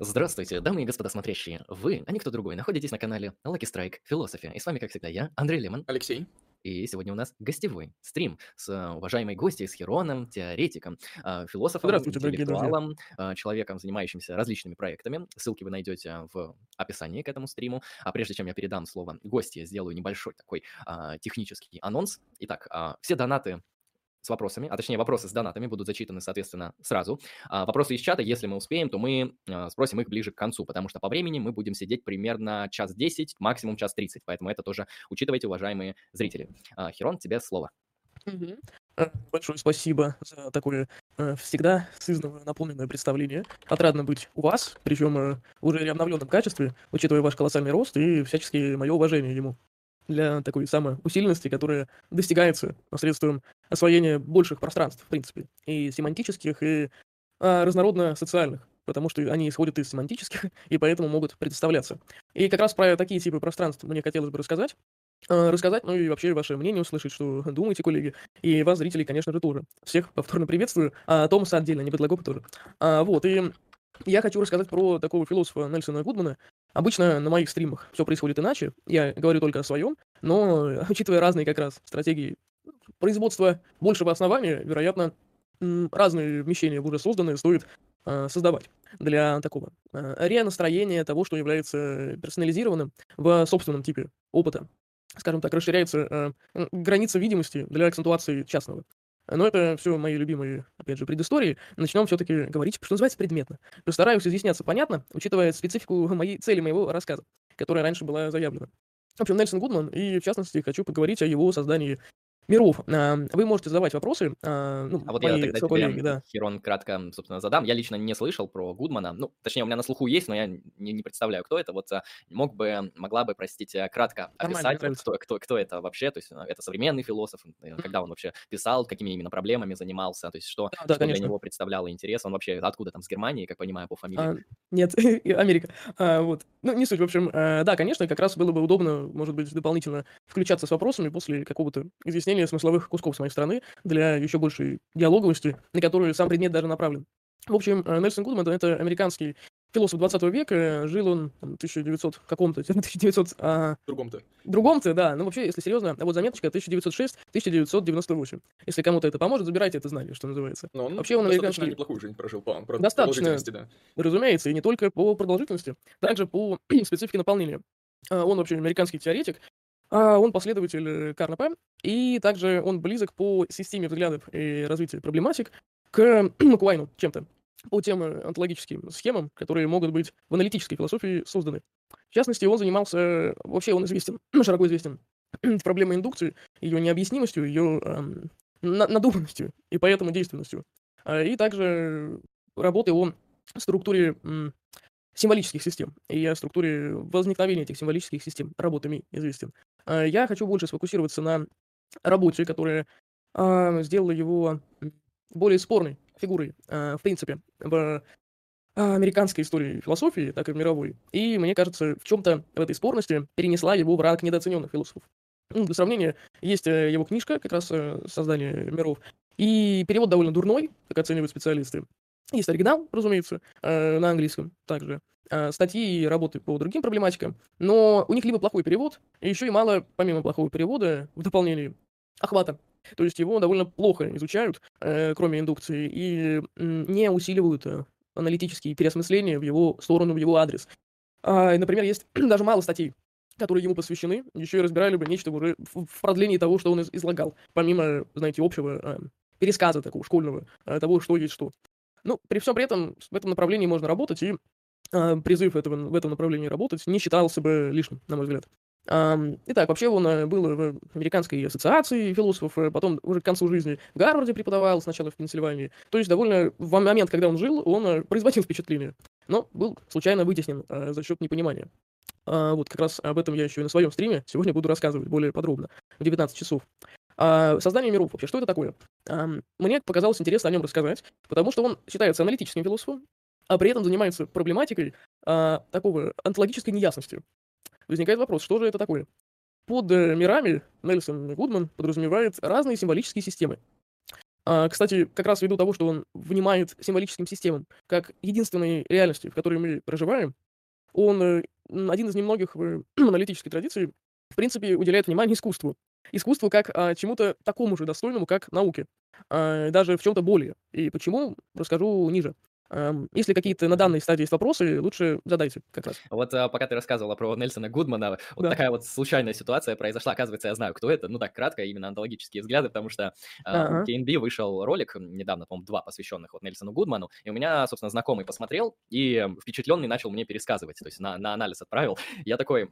Здравствуйте, дамы и господа смотрящие. Вы, а не кто другой, находитесь на канале Lucky Strike Философия. И с вами, как всегда, я, Андрей Лемон. Алексей. И сегодня у нас гостевой стрим с уважаемой гостьей, с Хероном, теоретиком, философом, интеллектуалом, человеком, занимающимся различными проектами. Ссылки вы найдете в описании к этому стриму. А прежде чем я передам слово гостье, сделаю небольшой такой технический анонс. Итак, все донаты с вопросами, а точнее вопросы с донатами будут зачитаны, соответственно, сразу. Вопросы из чата, если мы успеем, то мы спросим их ближе к концу, потому что по времени мы будем сидеть примерно час 10, максимум час 30, поэтому это тоже учитывайте, уважаемые зрители. Херон, тебе слово. Большое спасибо за такое всегда сызново наполненное представление. Отрадно быть у вас, причем уже в обновленном качестве, учитывая ваш колоссальный рост и всячески мое уважение ему. Для такой самоусиленности, которая достигается посредством освоения больших пространств, в принципе, и семантических, и разнородно-социальных, потому что они исходят из семантических, и поэтому могут представляться. И как раз про такие типы пространств мне хотелось бы рассказать, ну и вообще ваше мнение услышать, что думаете, коллеги, и вас, зрители, конечно же, тоже. Всех повторно приветствую, а Томаса отдельно, не Бедлогопа тоже. И я хочу рассказать про такого философа Нельсона Гудмана. Обычно на моих стримах все происходит иначе, я говорю только о своем, но, учитывая разные как раз стратегии производства большего основания, вероятно, разные вмещения уже созданы, стоит создавать для такого ренастроения того, что является персонализированным в собственном типе опыта. Скажем так, расширяется граница видимости для акцентуации частного. Но это все мои любимые, опять же, предыстории. Начнем все-таки говорить, что называется, предметно. Постараюсь изъясняться понятно, учитывая специфику моего рассказа, которая раньше была заявлена. В общем, Нельсон Гудман, и в частности хочу поговорить о его создании миров. Вы можете задавать вопросы. Я тогда тебе, Херон, кратко, собственно, задам. Я лично не слышал про Гудмана. Точнее, у меня на слуху есть, но я не представляю, кто это. Могла бы, простите, кратко описать, кто это вообще. То есть это современный философ, когда он вообще писал, какими именно проблемами занимался, то есть что для него представляло интерес. Он вообще откуда там, с Германии, как понимаю, по фамилии? Нет, Америка. Не суть, в общем. Да, конечно, как раз было бы удобно, может быть, дополнительно включаться с вопросами после какого-то изъяснения смысловых кусков с моей стороны для еще большей диалоговости, на которую сам предмет даже направлен. В общем, Нельсон Гудман — это американский философ 20 века, жил он в 1900 да, вообще, если серьезно, заметочка 1906-1998. Если кому-то это поможет, забирайте это знание, что называется. Но он американский... неплохую жизнь прожил по продолжительности, да. Разумеется, и не только по продолжительности, также по специфике наполнения. Он вообще американский теоретик, он последователь Carnap, и также он близок по системе взглядов и развития проблематик к Куайну чем-то, по тем онтологическим схемам, которые могут быть в аналитической философии созданы. В частности, он известен, широко известен проблемой индукции, ее необъяснимостью, ее надуманностью и поэтому действенностью. И также работы о структуре символических систем, и о структуре возникновения этих символических систем работами известен. Я хочу больше сфокусироваться на работе, которая сделала его более спорной фигурой, в принципе, в американской истории философии, так и в мировой. И, мне кажется, в чем-то в этой спорности перенесла его в ранг недооцененных философов. Для сравнения, есть его книжка, как раз «Создание миров», и перевод довольно дурной, как оценивают специалисты. Есть оригинал, разумеется, на английском также. Статьи и работы по другим проблематикам. Но у них либо плохой перевод, и еще и мало, помимо плохого перевода, в дополнение охвата. То есть его довольно плохо изучают, кроме индукции, и не усиливают аналитические переосмысления в его сторону, в его адрес. Например, есть даже мало статей, которые ему посвящены, еще и разбирали бы нечто уже в продлении того, что он излагал, помимо, общего пересказа такого школьного, того, что есть что. При всем при этом в этом направлении можно работать, и призыв в этом направлении работать не считался бы лишним, на мой взгляд. Итак, вообще он был в Американской ассоциации философов, потом уже к концу жизни в Гарварде преподавал, сначала в Пенсильвании. То есть довольно в момент, когда он жил, он производил впечатление, но был случайно вытеснен за счет непонимания. Как раз об этом я еще и на своем стриме сегодня буду рассказывать более подробно в 19 часов. Создание миров вообще, что это такое? Мне показалось интересно о нем рассказать, потому что он считается аналитическим философом, а при этом занимается проблематикой такого онтологической неясности. Возникает вопрос, что же это такое? Под мирами Нельсон Гудман подразумевает разные символические системы. Кстати, как раз ввиду того, что он внимает символическим системам как единственной реальности, в которой мы проживаем, он один из немногих в аналитической традиции, в принципе, уделяет внимание искусству. Искусству как чему-то такому же достойному, как науке, даже в чем-то более. И почему, расскажу ниже. Если какие-то на данной стадии есть вопросы, лучше задайте как раз. Вот пока ты рассказывала про Нельсона Гудмана, вот да. Такая вот случайная ситуация произошла. Оказывается, я знаю, кто это. Ну так, кратко, именно онтологические взгляды, потому что у K&B вышел ролик недавно, по-моему, 2, посвященных вот Нельсону Гудману. И у меня, собственно, знакомый посмотрел и впечатленный начал мне пересказывать. То есть на анализ отправил. Я такой,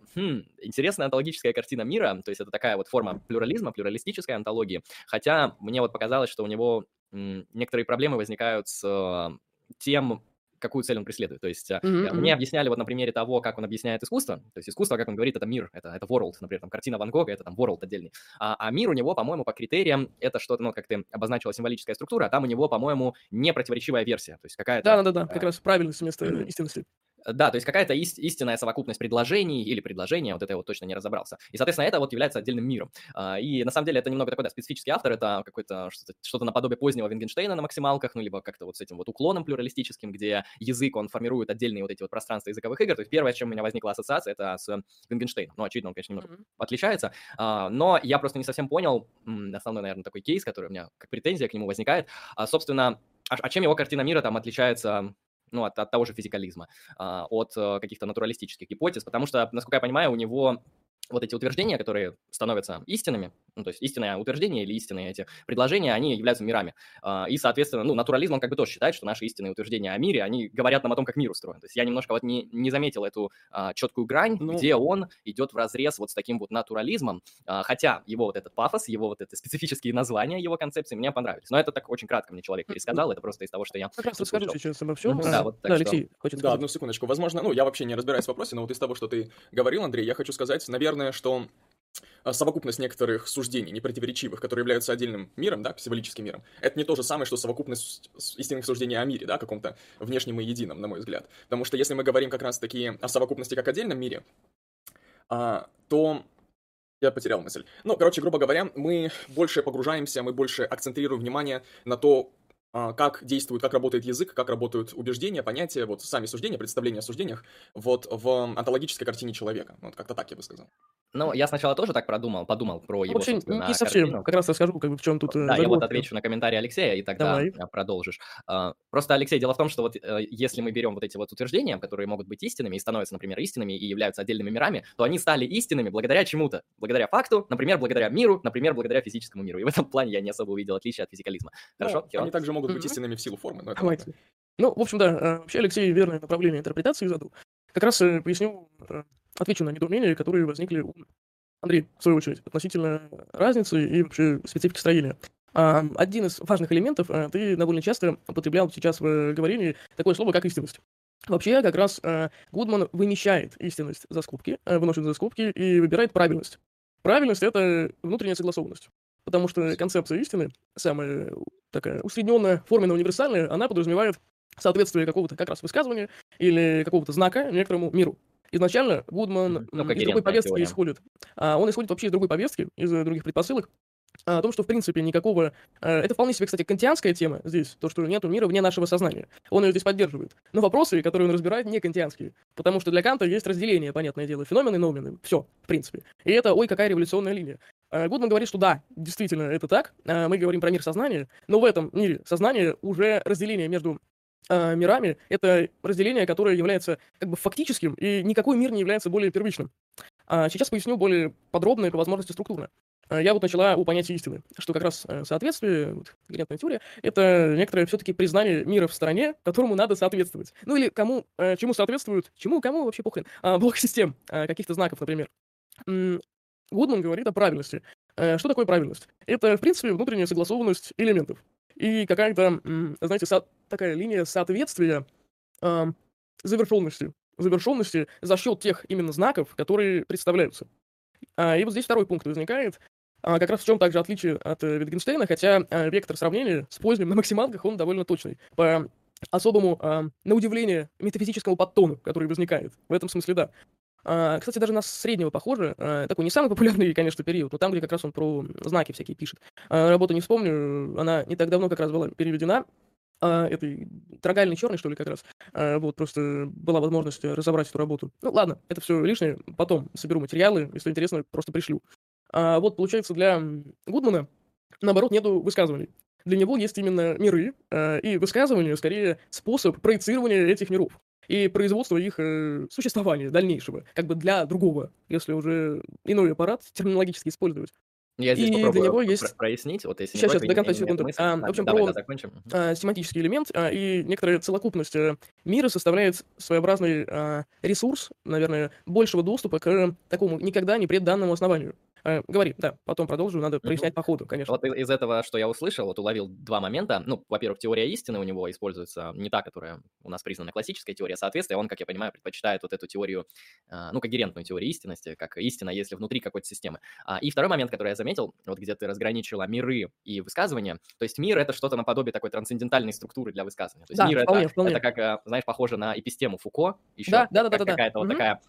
интересная онтологическая картина мира. То есть это такая вот форма плюрализма, плюралистической онтологии. Хотя мне вот показалось, что у него некоторые проблемы возникают с... тем, какую цель он преследует. То есть мне объясняли вот на примере того, как он объясняет искусство. То есть искусство, как он говорит, это мир, это world. Например, там картина Ван Гога, это там world отдельный. А мир у него, по-моему, по критериям, это что-то, ну, как ты обозначила, символическая структура, а там у него, по-моему, непротиворечивая версия. То есть какая-то... Да, как раз правильность вместо истинности. Да, то есть какая-то истинная совокупность предложений или предложения, вот это я вот точно не разобрался. И, соответственно, это вот является отдельным миром. И, на самом деле, это немного такой, да, специфический автор, это какой-то что-то наподобие позднего Wittgenstein на максималках, ну, либо как-то вот с этим вот уклоном плюралистическим, где язык, он формирует отдельные вот эти вот пространства языковых игр. То есть первое, с чем у меня возникла ассоциация, это с Wittgenstein. Ну, очевидно, он, конечно, немного отличается, но я просто не совсем понял основной, наверное, такой кейс, который у меня как претензия к нему возникает. Собственно, чем его картина мира там отличается... ну, от того же физикализма, от каких-то натуралистических гипотез, потому что, насколько я понимаю, у него вот эти утверждения, которые становятся истинными, ну, то есть истинное утверждение или истинные эти предложения, они являются мирами. И, соответственно, ну, натурализм, он как бы тоже считает, что наши истинные утверждения о мире, они говорят нам о том, как мир устроен. То есть я немножко вот не заметил эту четкую грань, где он идет вразрез вот с таким вот натурализмом, хотя его вот этот пафос, его вот эти специфические названия, его концепции мне понравились. Но это так очень кратко мне человек пересказал, это просто из того, что я... Как раз расскажу сейчас обо всем. Да, вот так, да, Алексей, что... хочет сказать. Да, одну секундочку. Возможно, ну, я вообще не разбираюсь в вопросе, но вот из того, что ты говорил, Андрей, я хочу сказать, наверное, что совокупность некоторых суждений, непротиворечивых, которые являются отдельным миром, да, символическим миром, это не то же самое, что совокупность истинных суждений о мире, да, каком-то внешнем и едином, на мой взгляд. Потому что если мы говорим как раз-таки о совокупности как отдельном мире, то... Я потерял мысль. Ну, короче, грубо говоря, мы больше погружаемся, мы больше акцентрируем внимание на то, как действует, как работает язык, как работают убеждения, понятия, вот сами суждения, представления о суждениях, вот в онтологической картине человека. Вот как-то так я бы сказал. Ну, я сначала тоже так подумал про его... Вообще, не совсем, картину. Как раз расскажу, как бы в чем тут... Да, я вот отвечу на комментарий Алексея, и тогда продолжишь. Просто, Алексей, дело в том, что вот если мы берем вот эти вот утверждения, которые могут быть истинными и становятся, например, истинными и являются отдельными мирами, то они стали истинными благодаря чему-то. Благодаря факту, например, благодаря миру, например, благодаря физическому миру. И в этом плане я не особо увидел отличия от физикализма. Хорошо? Они также могут быть истинными в силу формы. Давайте. Ну, в общем, да, вообще Алексей верное направление интерпретации задал. Как раз поясню... Отвечу на недоумения, которые возникли у Андрея, в свою очередь, относительно разницы и вообще специфики строения. Один из важных элементов, ты довольно часто употреблял сейчас в говорении такое слово, как истинность. Вообще, как раз Гудман вымещает истинность за скобки, выносит за скобки и выбирает правильность. Правильность — это внутренняя согласованность, потому что концепция истины, самая такая усредненная, форменно-универсальная, она подразумевает соответствие какого-то как раз высказывания или какого-то знака некоторому миру. Изначально Гудман из другой повестки исходит. Он исходит вообще из другой повестки, из других предпосылок, о том, что, в принципе, никакого... Это вполне себе, кстати, кантианская тема здесь, то, что нету мира вне нашего сознания. Он ее здесь поддерживает. Но вопросы, которые он разбирает, не кантианские. Потому что для Канта есть разделение, понятное дело, феномены и ноумены. Все, в принципе. И это, ой, какая революционная линия. Гудман говорит, что да, действительно, это так. Мы говорим про мир сознания, но в этом мире сознания уже разделение между... мирами, это разделение, которое является как бы фактическим, и никакой мир не является более первичным. Сейчас поясню более подробно и по возможности структурно. Я вот начала у понятия истины, что как раз соответствие, вот, когерентная теория, это некоторое все-таки признание мира в стороне, которому надо соответствовать. Ну или кому, чему соответствуют, чему, кому вообще похрен, блок систем, каких-то знаков, например. Гудман говорит о правильности. Что такое правильность? Это, в принципе, внутренняя согласованность элементов. И какая-то, знаете, такая линия соответствия завершенности. Завершенности за счет тех именно знаков, которые представляются. И вот здесь второй пункт возникает. Как раз в чем также отличие от Витгенштейна, хотя вектор сравнения с поздним на максималках, он довольно точный. По особому, на удивление, метафизическому подтону, который возникает. В этом смысле да. Кстати, даже на среднего похоже. Такой не самый популярный, конечно, период, но там, где как раз он про знаки всякие пишет. Работу не вспомню, она не так давно как раз была переведена. Этой трогальный черный, что ли, как раз. Вот, просто была возможность разобрать эту работу. Ну, ладно, это все лишнее. Потом соберу материалы, если интересно, просто пришлю. Вот, получается, для Гудмана, наоборот, нету высказываний. Для него есть именно миры, и высказывания, скорее, способ проецирования этих миров и производства их существования дальнейшего, как бы для другого, если уже иной аппарат терминологически использовать. Я здесь и для него есть... прояснить, вот если сейчас, не будет, в общем, давай, про семантический элемент и некоторая целокупность мира составляет своеобразный ресурс, наверное, большего доступа к такому никогда не предданному основанию. Говори, да, потом продолжу, надо прояснять по ходу, конечно. Вот из этого, что я услышал, вот уловил два момента. Ну, во-первых, теория истины у него используется не та, которая у нас признана классической теорией соответствия. Он, как я понимаю, предпочитает вот эту теорию, ну, когерентную теорию истинности, как истина, если внутри какой-то системы. И второй момент, который я заметил, вот где ты разграничила миры и высказывания. То есть мир — это что-то наподобие такой трансцендентальной структуры для высказывания. То есть да, мир — это как, знаешь, похоже на эпистему Фуко. Еще какая-то вот такая,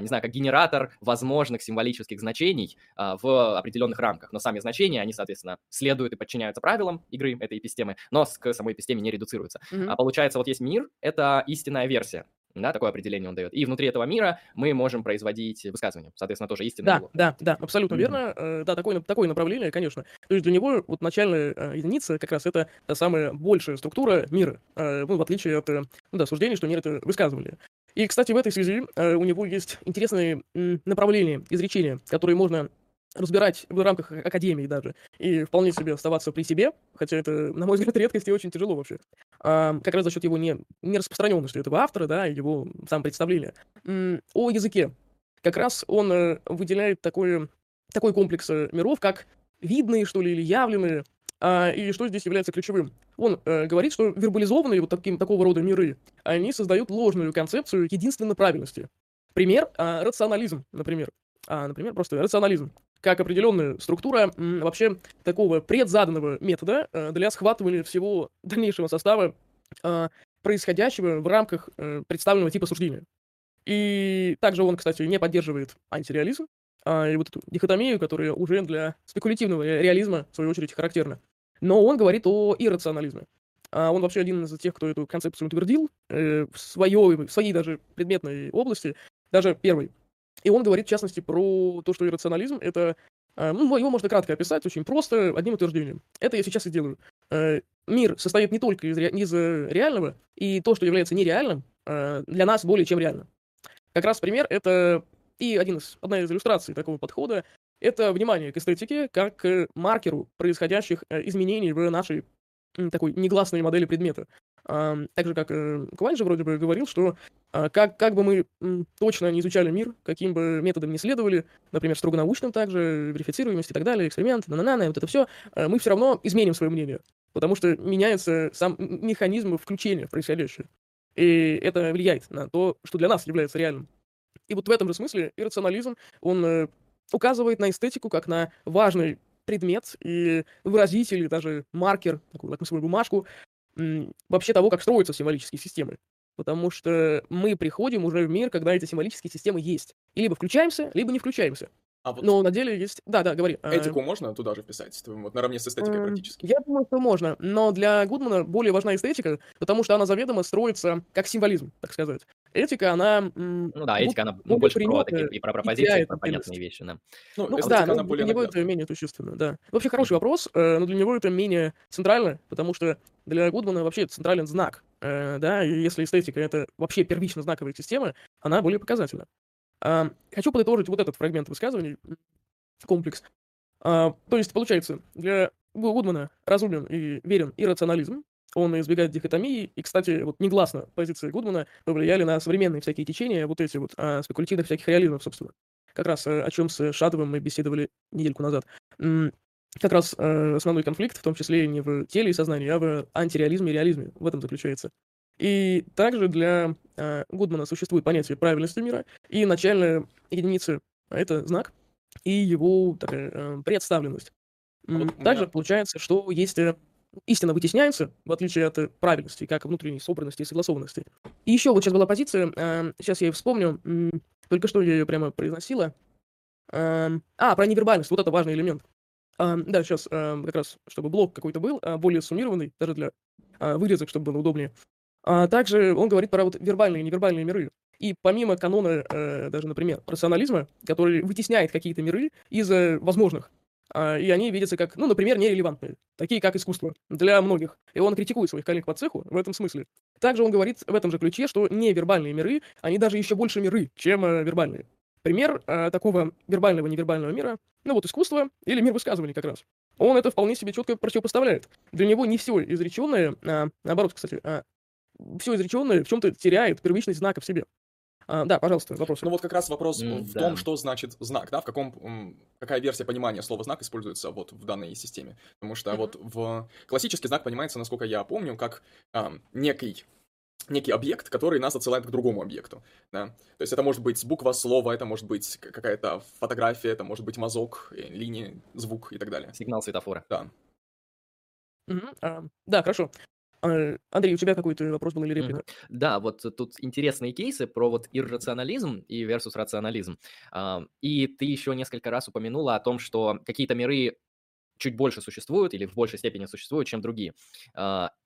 не знаю, как генератор возможных символических значений в определенных рамках. Но сами значения, они, соответственно, следуют и подчиняются правилам игры этой эпистемы, но к самой эпистеме не редуцируются. Получается, вот есть мир, это истинная версия. Да, такое определение он дает. И внутри этого мира мы можем производить высказывания. Соответственно, тоже истинное. Да, абсолютно верно. Да, такое направление, конечно. То есть для него вот начальная единица как раз это та самая большая структура мира. Ну, в отличие от суждения, что мир — это высказывание. И, кстати, в этой связи у него есть интересные направления, изречения, которые можно разбирать в рамках академии даже и вполне себе оставаться при себе, хотя это, на мой взгляд, редкость и очень тяжело вообще. Как раз за счет его нераспространенности этого автора, да, и его самопредставления. О языке. Как раз он выделяет такой комплекс миров, как видные, что ли, или явленные. И что здесь является ключевым? Он говорит, что вербализованные вот такого рода миры, они создают ложную концепцию единственной правильности. Пример рационализм, например. Например, просто рационализм. Как определенная структура вообще такого предзаданного метода для схватывания всего дальнейшего состава происходящего в рамках представленного типа суждения. И также он, кстати, не поддерживает антиреализм и вот эту дихотомию, которая уже для спекулятивного реализма, в свою очередь, характерна. Но он говорит о иррационализме. Он вообще один из тех, кто эту концепцию утвердил в своей даже предметной области, даже первой. И он говорит, в частности, про то, что иррационализм — это... его можно кратко описать, очень просто, одним утверждением. Это я сейчас и делаю. Мир состоит не только из реального, и то, что является нереальным, для нас более чем реально. Как раз пример — это и одна из иллюстраций такого подхода — это внимание к эстетике как к маркеру происходящих изменений в нашей такой негласной модели предмета. Так же, как Квайн же вроде бы говорил, что как бы мы точно не изучали мир, каким бы методом не следовали, например, строго научным также, верифицируемость и так далее, эксперименты, вот это все, мы все равно изменим свое мнение, потому что меняется сам механизм включения в происходящее, и это влияет на то, что для нас является реальным. И вот в этом же смысле иррационализм, он указывает на эстетику как на важный предмет и выразитель, или даже маркер, такую лакмусовую бумажку, вообще того, как строятся символические системы. Потому что мы приходим уже в мир, когда эти символические системы есть. И либо включаемся, либо не включаемся. Но на деле есть... Да, говори. Этику можно туда же вписать? Вот наравне с эстетикой практически. Я думаю, что можно. Но для Гудмана более важна эстетика, потому что она заведомо строится как символизм, так сказать. Этика, она... этика, она больше про такие и про пропозиции, и про понятные вещи. Да. Она более для него это менее существенно, да. Вообще хороший вопрос, но для него это менее центрально, потому что для Гудмана вообще централен знак. Да, и если эстетика — это вообще первично знаковая система, она более показательна. Хочу подытожить вот этот фрагмент высказываний, комплекс. То есть, получается, для Гудмана разумен и верен иррационализм, он избегает дихотомии, и, кстати, вот негласно позиции Гудмана повлияли на современные всякие течения, вот эти вот спекулятивных всяких реализмов, собственно. Как раз о чем с Шатовым мы беседовали недельку назад. Как раз основной конфликт, в том числе не в теле и сознании, а в антиреализме и реализме, в этом заключается. И также для Гудмана существует понятие правильности мира, и начальная единица — это знак, и его такая представленность. Также получается, что есть истина вытесняется, в отличие от правильности, как внутренней собранности и согласованности. И еще вот сейчас была позиция, сейчас я ее вспомню, Только что я ее прямо произносила. Про невербальность. Вот это важный элемент. Да, сейчас как раз, чтобы блок какой-то был, более суммированный, даже для вырезок, чтобы было удобнее. Также он говорит про вот вербальные и невербальные миры. И помимо канона, даже, например, рационализма, который вытесняет какие-то миры из возможных, и они видятся как, ну, например, нерелевантные, такие как искусство, для многих. И он критикует своих коллег по цеху в этом смысле. Также он говорит в этом же ключе, что невербальные миры, они даже еще больше миры, чем вербальные. Пример такого вербального-невербального мира, ну вот искусство или мир высказываний как раз. Он это вполне себе четко противопоставляет. Для него не все изреченное, наоборот, кстати, все изреченное в чем-то теряет первичность знака в себе. Да, пожалуйста, вопрос. Ну вот как раз вопрос в том, что значит знак, да, в каком, какая версия понимания слова знак используется вот в данной системе. Потому что вот в классический знак понимается, насколько я помню, как некий объект, который нас отсылает к другому объекту, да? То есть это может быть буква, слово, это может быть какая-то фотография, это может быть мазок, линия, звук и так далее. Сигнал светофора. Да. Да, хорошо. Андрей, у тебя какой-то вопрос был или реплика? Да, вот тут интересные кейсы про вот иррационализм и versus рационализм. И ты еще несколько раз упомянула о том, что какие-то миры чуть больше существуют или в большей степени существуют, чем другие.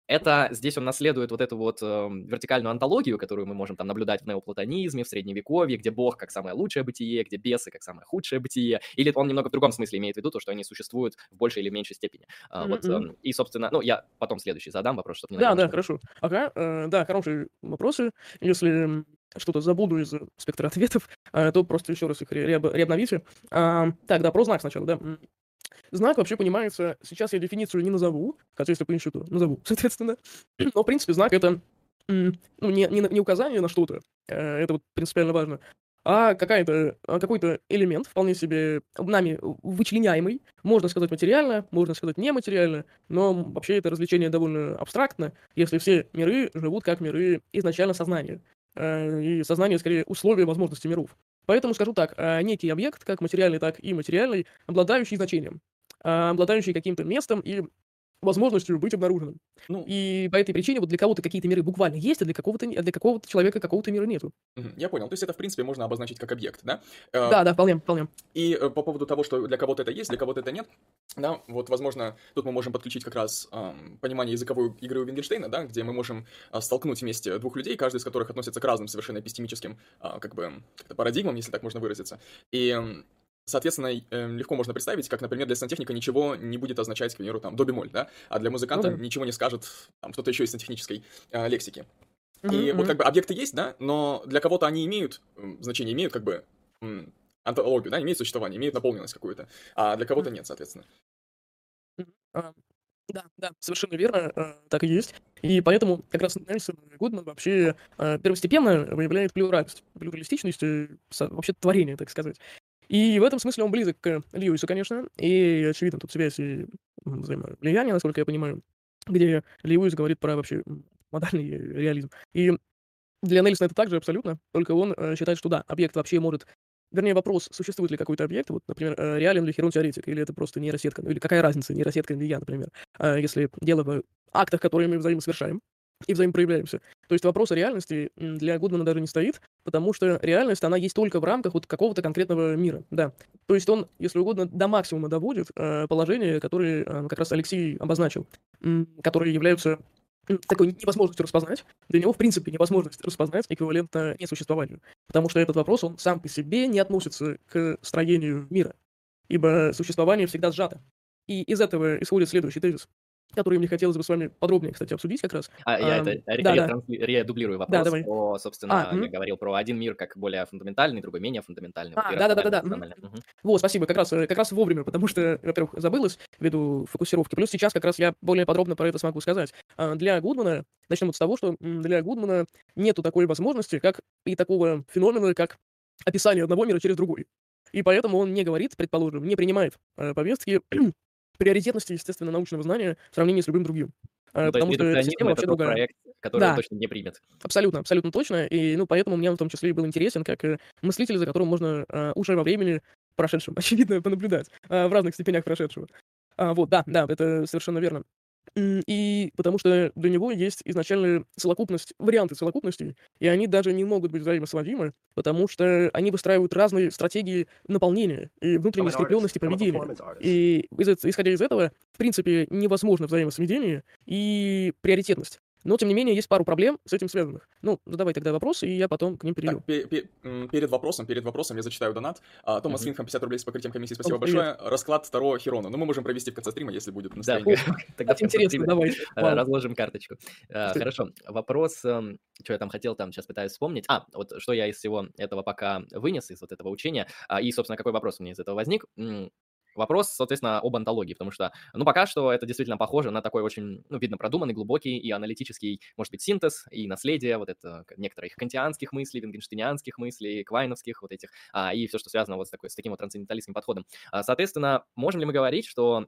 Это здесь он наследует вот эту вот вертикальную онтологию, которую мы можем там наблюдать в неоплатонизме, в Средневековье, где Бог как самое лучшее бытие, где бесы как самое худшее бытие. Или он немного в другом смысле имеет в виду то, что они существуют в большей или меньшей степени. И, собственно, ну, я потом следующий задам вопрос, чтобы не надо. Да, хорошо. Да, хорошие вопросы. Если что-то забуду из спектра ответов, то просто еще раз их реобновите. Так, да, про знак сначала, да. Знак вообще понимается, сейчас я дефиницию не назову, хотя если поищу, то назову, соответственно. Но, в принципе, знак — это не указание на что-то, это вот принципиально важно, а какой-то элемент, вполне себе нами вычленяемый, можно сказать материально, можно сказать нематериально, но вообще это развлечение довольно абстрактно, если все миры живут как миры изначально сознания. И сознание, скорее, условия возможности миров. Поэтому скажу так, некий объект, как материальный, так и имматериальный, обладающий значением, обладающий каким-то местом и возможностью быть обнаруженным. И по этой причине вот для кого-то какие-то миры буквально есть, а для какого-то человека какого-то мира нету. Я понял. То есть это, в принципе, можно обозначить как объект, да? Да, вполне. И по поводу того, что для кого-то это есть, для кого-то это нет, да, вот, возможно, тут мы можем подключить как раз понимание языковой игры у Виттгенштейна, да, где мы можем столкнуть вместе двух людей, каждый из которых относится к разным совершенно эпистемическим, парадигмам, если так можно выразиться, и... Соответственно, легко можно представить, как, например, для сантехника ничего не будет означать, к примеру, там, до бемоль, да, а для музыканта ничего не скажет там что-то еще из сантехнической лексики. И вот как бы объекты есть, да, но для кого-то они имеют значение, имеют как бы онтологию, да, имеют существование, имеют наполненность какую-то, а для кого-то нет, соответственно. Да, совершенно верно, так и есть. И поэтому как раз Нельсон Гудман вообще первостепенно выявляет плюралистичность, вообще творение, так сказать. И в этом смысле он близок к Льюису, конечно, и очевидно тут связь и взаимовлияние, насколько я понимаю, где Льюис говорит про вообще модальный реализм. И для Нельсона это также абсолютно, только он считает, что да, объект вообще может... Вернее, вопрос, существует ли какой-то объект, вот, например, реален ли Херон-теоретик, или это просто нейросетка, или какая разница, нейросетка или я, например, если дело в актах, которые мы взаимосовершаем и взаимопроявляемся. То есть вопрос о реальности для Гудмана даже не стоит, потому что реальность, она есть только в рамках вот какого-то конкретного мира, да. То есть он, если угодно, до максимума доводит положения, которые как раз Алексей обозначил, которые являются такой невозможностью распознать. Для него, в принципе, невозможность распознать эквивалентно несуществованию, потому что этот вопрос, он сам по себе не относится к строению мира, ибо существование всегда сжато. И из этого исходит следующий тезис, который мне хотелось бы с вами подробнее, кстати, обсудить как раз. Я дублирую вопрос. Да, давай. Я говорил про один мир как более фундаментальный, другой менее фундаментальный. Вот, спасибо, как раз вовремя, потому что, во-первых, забылось ввиду фокусировки, плюс сейчас как раз я более подробно про это смогу сказать. Для Гудмана, начнем вот с того, что для Гудмана нету такой возможности, как и такого феномена, как описание одного мира через другой. И поэтому он не говорит, предположим, не принимает повестки приоритетности, естественно, научного знания в сравнении с любым другим. Потому что система вообще другая. Проект, который он точно не примет. Абсолютно точно. И поэтому мне он в том числе и был интересен как мыслитель, за которым можно уже во времени прошедшем, очевидно, понаблюдать в разных степенях прошедшего. Это совершенно верно. И потому что для него есть изначально целокупность, варианты целокупностей, и они даже не могут быть взаимосводимы, потому что они выстраивают разные стратегии наполнения и внутренней скрепленности поведения. И исходя из этого, в принципе, невозможно взаимосведение и приоритетность. Но, тем не менее, есть пару проблем с этим связанных. Ну, задавай тогда вопросы, и я потом к ним перейду. Так, перед вопросом я зачитаю донат. Томас Финхам, 50 рублей с покрытием комиссии, спасибо большое. Расклад второго Херона. Ну, мы можем провести в конце стрима, если будет настроение. Да, тогда интересно, давай. Разложим карточку. Хорошо. Вопрос, что я там хотел, там сейчас пытаюсь вспомнить. Вот что я из всего этого пока вынес, из вот этого учения. И, собственно, какой вопрос у меня из этого возник? Вопрос, соответственно, об онтологии, потому что, ну, пока что это действительно похоже на такой очень, ну, видно, продуманный, глубокий и аналитический, может быть, синтез и наследие вот это некоторых кантианских мыслей, вингенштейнианских мыслей, квайновских вот этих, и все, что связано вот с, такой, с таким вот трансценденталистским подходом. Соответственно, можем ли мы говорить, что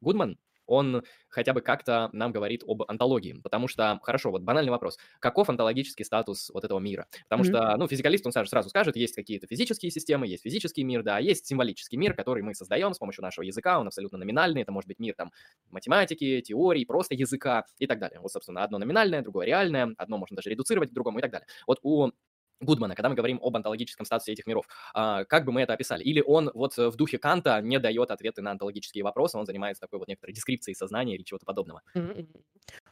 Гудман, он хотя бы как-то нам говорит об онтологии, потому что, хорошо, вот банальный вопрос, каков онтологический статус вот этого мира? Потому что, ну, физикалист, он сразу скажет, есть какие-то физические системы, есть физический мир, да, есть символический мир, который мы создаем с помощью нашего языка, он абсолютно номинальный, это может быть мир, там, математики, теории, просто языка и так далее. Вот, собственно, одно номинальное, другое реальное, одно можно даже редуцировать к другому и так далее. Вот у Гудмана, когда мы говорим об онтологическом статусе этих миров, как бы мы это описали? Или он вот в духе Канта не дает ответы на онтологические вопросы, он занимается такой вот некоторой дескрипцией сознания или чего-то подобного?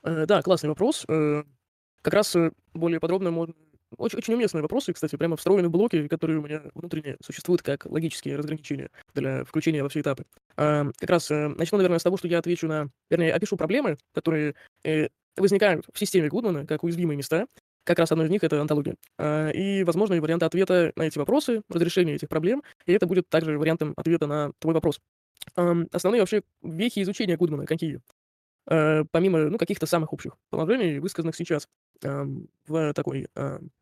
Да, классный вопрос. Как раз более подробно можно... Очень уместные вопросы, кстати, прямо встроены в блоки, которые у меня внутренне существуют как логические разграничения для включения во все этапы. Как раз начну, наверное, с того, что я отвечу на... Вернее, опишу проблемы, которые возникают в системе Гудмана как уязвимые места. Как раз одно из них — это онтология. И возможные варианты ответа на эти вопросы, разрешение этих проблем, и это будет также вариантом ответа на твой вопрос. Основные вообще вехи изучения Гудмана какие? Помимо, ну, каких-то самых общих положений, высказанных сейчас в такой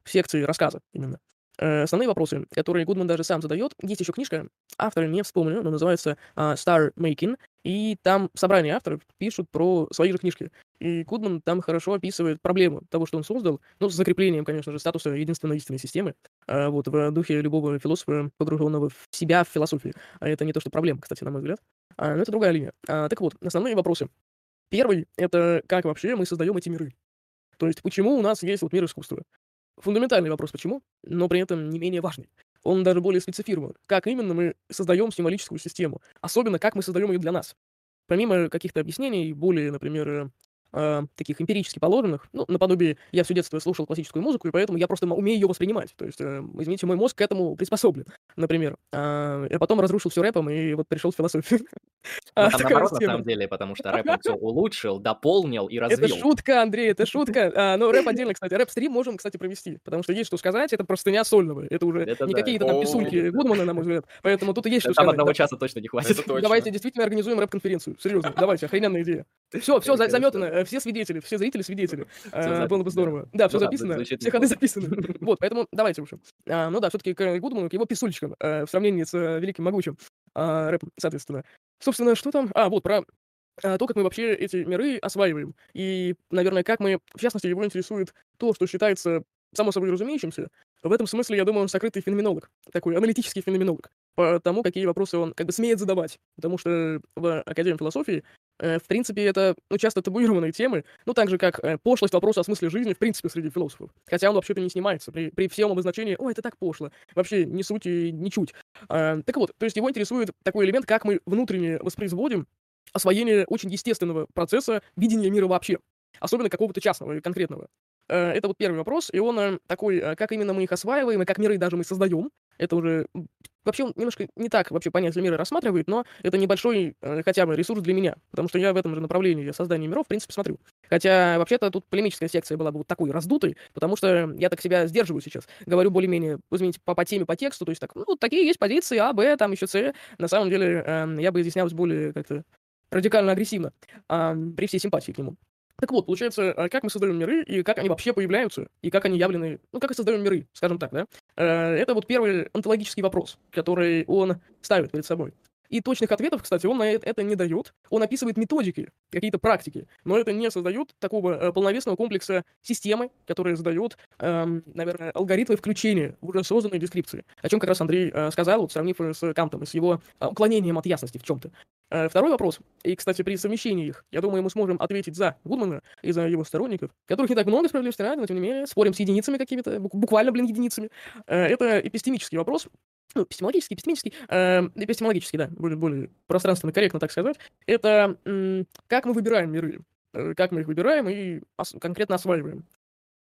секции рассказа именно. Основные вопросы, которые Гудман даже сам задает, есть еще книжка, автора не вспомню, но называется «Star Making», и там собрание авторов пишут про свои же книжки. И Гудман там хорошо описывает проблему того, что он создал, ну, с закреплением, конечно же, статуса единственной истинной системы, вот, в духе любого философа, погруженного в себя, в философию. А это не то, что проблема, кстати, на мой взгляд, но это другая линия. Так вот, основные вопросы. Первый — это как вообще мы создаем эти миры? То есть почему у нас есть вот мир искусства? Фундаментальный вопрос «почему?», но при этом не менее важный. Он даже более специфирован. Как именно мы создаем символическую систему? Особенно, как мы создаем ее для нас? Помимо каких-то объяснений, более, например, таких эмпирически положенных, ну, наподобие «я все детство слушал классическую музыку, и поэтому я просто умею ее воспринимать». То есть, извините, мой мозг к этому приспособлен, например. Я потом разрушил все рэпом и вот пришел в философию. Там наоборот, на самом деле, потому что рэп он все улучшил, дополнил и развил. Это шутка, Андрей, это шутка. Но рэп отдельно, кстати. Рэп-стрим можем, кстати, провести, потому что есть что сказать, это простыня сольного. Это уже не какие-то там писульки Гудмана, на мой взгляд. Поэтому тут и есть что сказать. Там одного часа точно не хватит. Давайте действительно организуем рэп-конференцию. Серьезно, давайте, охрененная идея. Все заметано, все свидетели, все зрители свидетели. Было бы здорово. Да, все записано, все ходы записаны. Вот, поэтому давайте уже. Ну да, все-таки к Гудману, к его писульчикам в сравнении с великим могучим рэпом, соответственно. Собственно, что там? Вот про то, как мы вообще эти миры осваиваем. И, наверное, как мы... В частности, его интересует то, что считается само собой разумеющимся. В этом смысле, я думаю, он сокрытый феноменолог. Такой аналитический феноменолог. По тому, какие вопросы он как бы смеет задавать. Потому что в Академии философии, в принципе, это, ну, часто табуированные темы. Ну, так же, как пошлость вопроса о смысле жизни, в принципе, среди философов. Хотя он вообще-то не снимается. При всем обозначении «Ой, это так пошло». Вообще ни суть и ничуть. Так вот, то есть его интересует такой элемент, как мы внутренне воспроизводим освоение очень естественного процесса видения мира вообще, особенно какого-то частного и конкретного. Это вот первый вопрос, и он такой, как именно мы их осваиваем, и как миры даже мы создаем. Это уже... Вообще он немножко не так вообще понятие мира рассматривает, но это небольшой хотя бы ресурс для меня, потому что я в этом же направлении создания миров, в принципе, смотрю. Хотя вообще-то тут полемическая секция была бы вот такой раздутой, потому что я так себя сдерживаю сейчас. Говорю более-менее, извините, по теме, по тексту, то есть так, ну, такие есть позиции А, Б, там еще С. На самом деле я бы изъяснялся более как-то радикально-агрессивно, при всей симпатии к нему. Так вот, получается, как мы создаем миры, и как они вообще появляются, и как они явлены... Ну, как и создаем миры, скажем так, да? Это вот первый онтологический вопрос, который он ставит перед собой. И точных ответов, кстати, он на это не дает. Он описывает методики, какие-то практики, но это не создает такого полновесного комплекса системы, которая задает, наверное, алгоритмы включения в уже созданные дескрипции. О чем как раз Андрей сказал, вот, сравнив с Кантом, с его уклонением от ясности в чем-то. Второй вопрос, и, кстати, при совмещении их, я думаю, мы сможем ответить за Гудмана и за его сторонников, которых не так много, справедливости ради, но тем не менее спорим с единицами какими-то, буквально, единицами. Это эпистемический вопрос, ну, эпистемологический, да, более пространственно корректно так сказать. Это как мы выбираем миры, как мы их выбираем и конкретно осваиваем.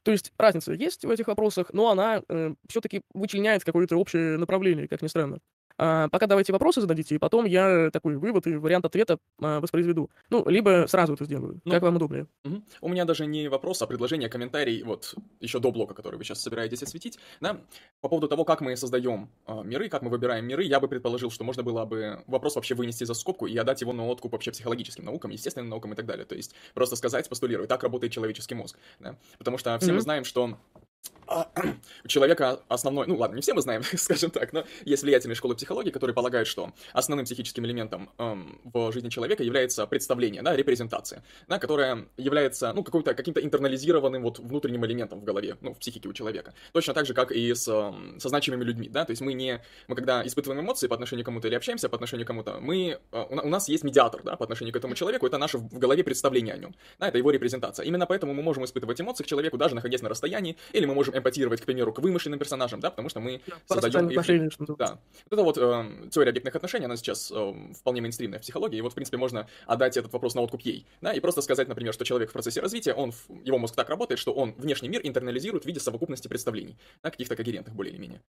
То есть разница есть в этих вопросах, но она все-таки вычленяет какое-то общее направление, как ни странно. Пока давайте вопросы зададите, и потом я такой вывод и вариант ответа воспроизведу. Ну, либо сразу это сделаю, как вам удобнее. Угу. У меня даже не вопрос, а предложение, комментарий, вот, еще до блока, который вы сейчас собираетесь осветить, да, по поводу того, как мы создаем миры, как мы выбираем миры, я бы предположил, что можно было бы вопрос вообще вынести за скобку и отдать его на откуп вообще психологическим наукам, естественным наукам и так далее. То есть просто сказать, постулировать, так работает человеческий мозг, да? Потому что все мы знаем, что у человека основной, ну ладно, не все мы знаем, скажем так, но есть влиятельные школы психологии, которые полагают, что основным психическим элементом в жизни человека является представление, да, репрезентация, да, которая является, ну, каким-то интернализированным вот внутренним элементом в голове, ну, в психике у человека. Точно так же, как и со значимыми людьми, да, то есть мы когда испытываем эмоции по отношению к кому-то или общаемся по отношению к кому-то, у нас есть медиатор, да, по отношению к этому человеку, это наше в голове представление о нем, да, это его репрезентация. Именно поэтому мы можем испытывать эмоции к человеку, даже находясь на расстоянии, или мы можем эмпатировать, к примеру, к вымышленным персонажам, да, потому что мы создаем их. Да. Вот это вот теория объектных отношений, она сейчас вполне мейнстримная в психологии, и вот, в принципе, можно отдать этот вопрос на откуп ей, да, и просто сказать, например, что человек в процессе развития, его мозг так работает, что он внешний мир интернализирует в виде совокупности представлений, да, каких-то когерентных более или менее.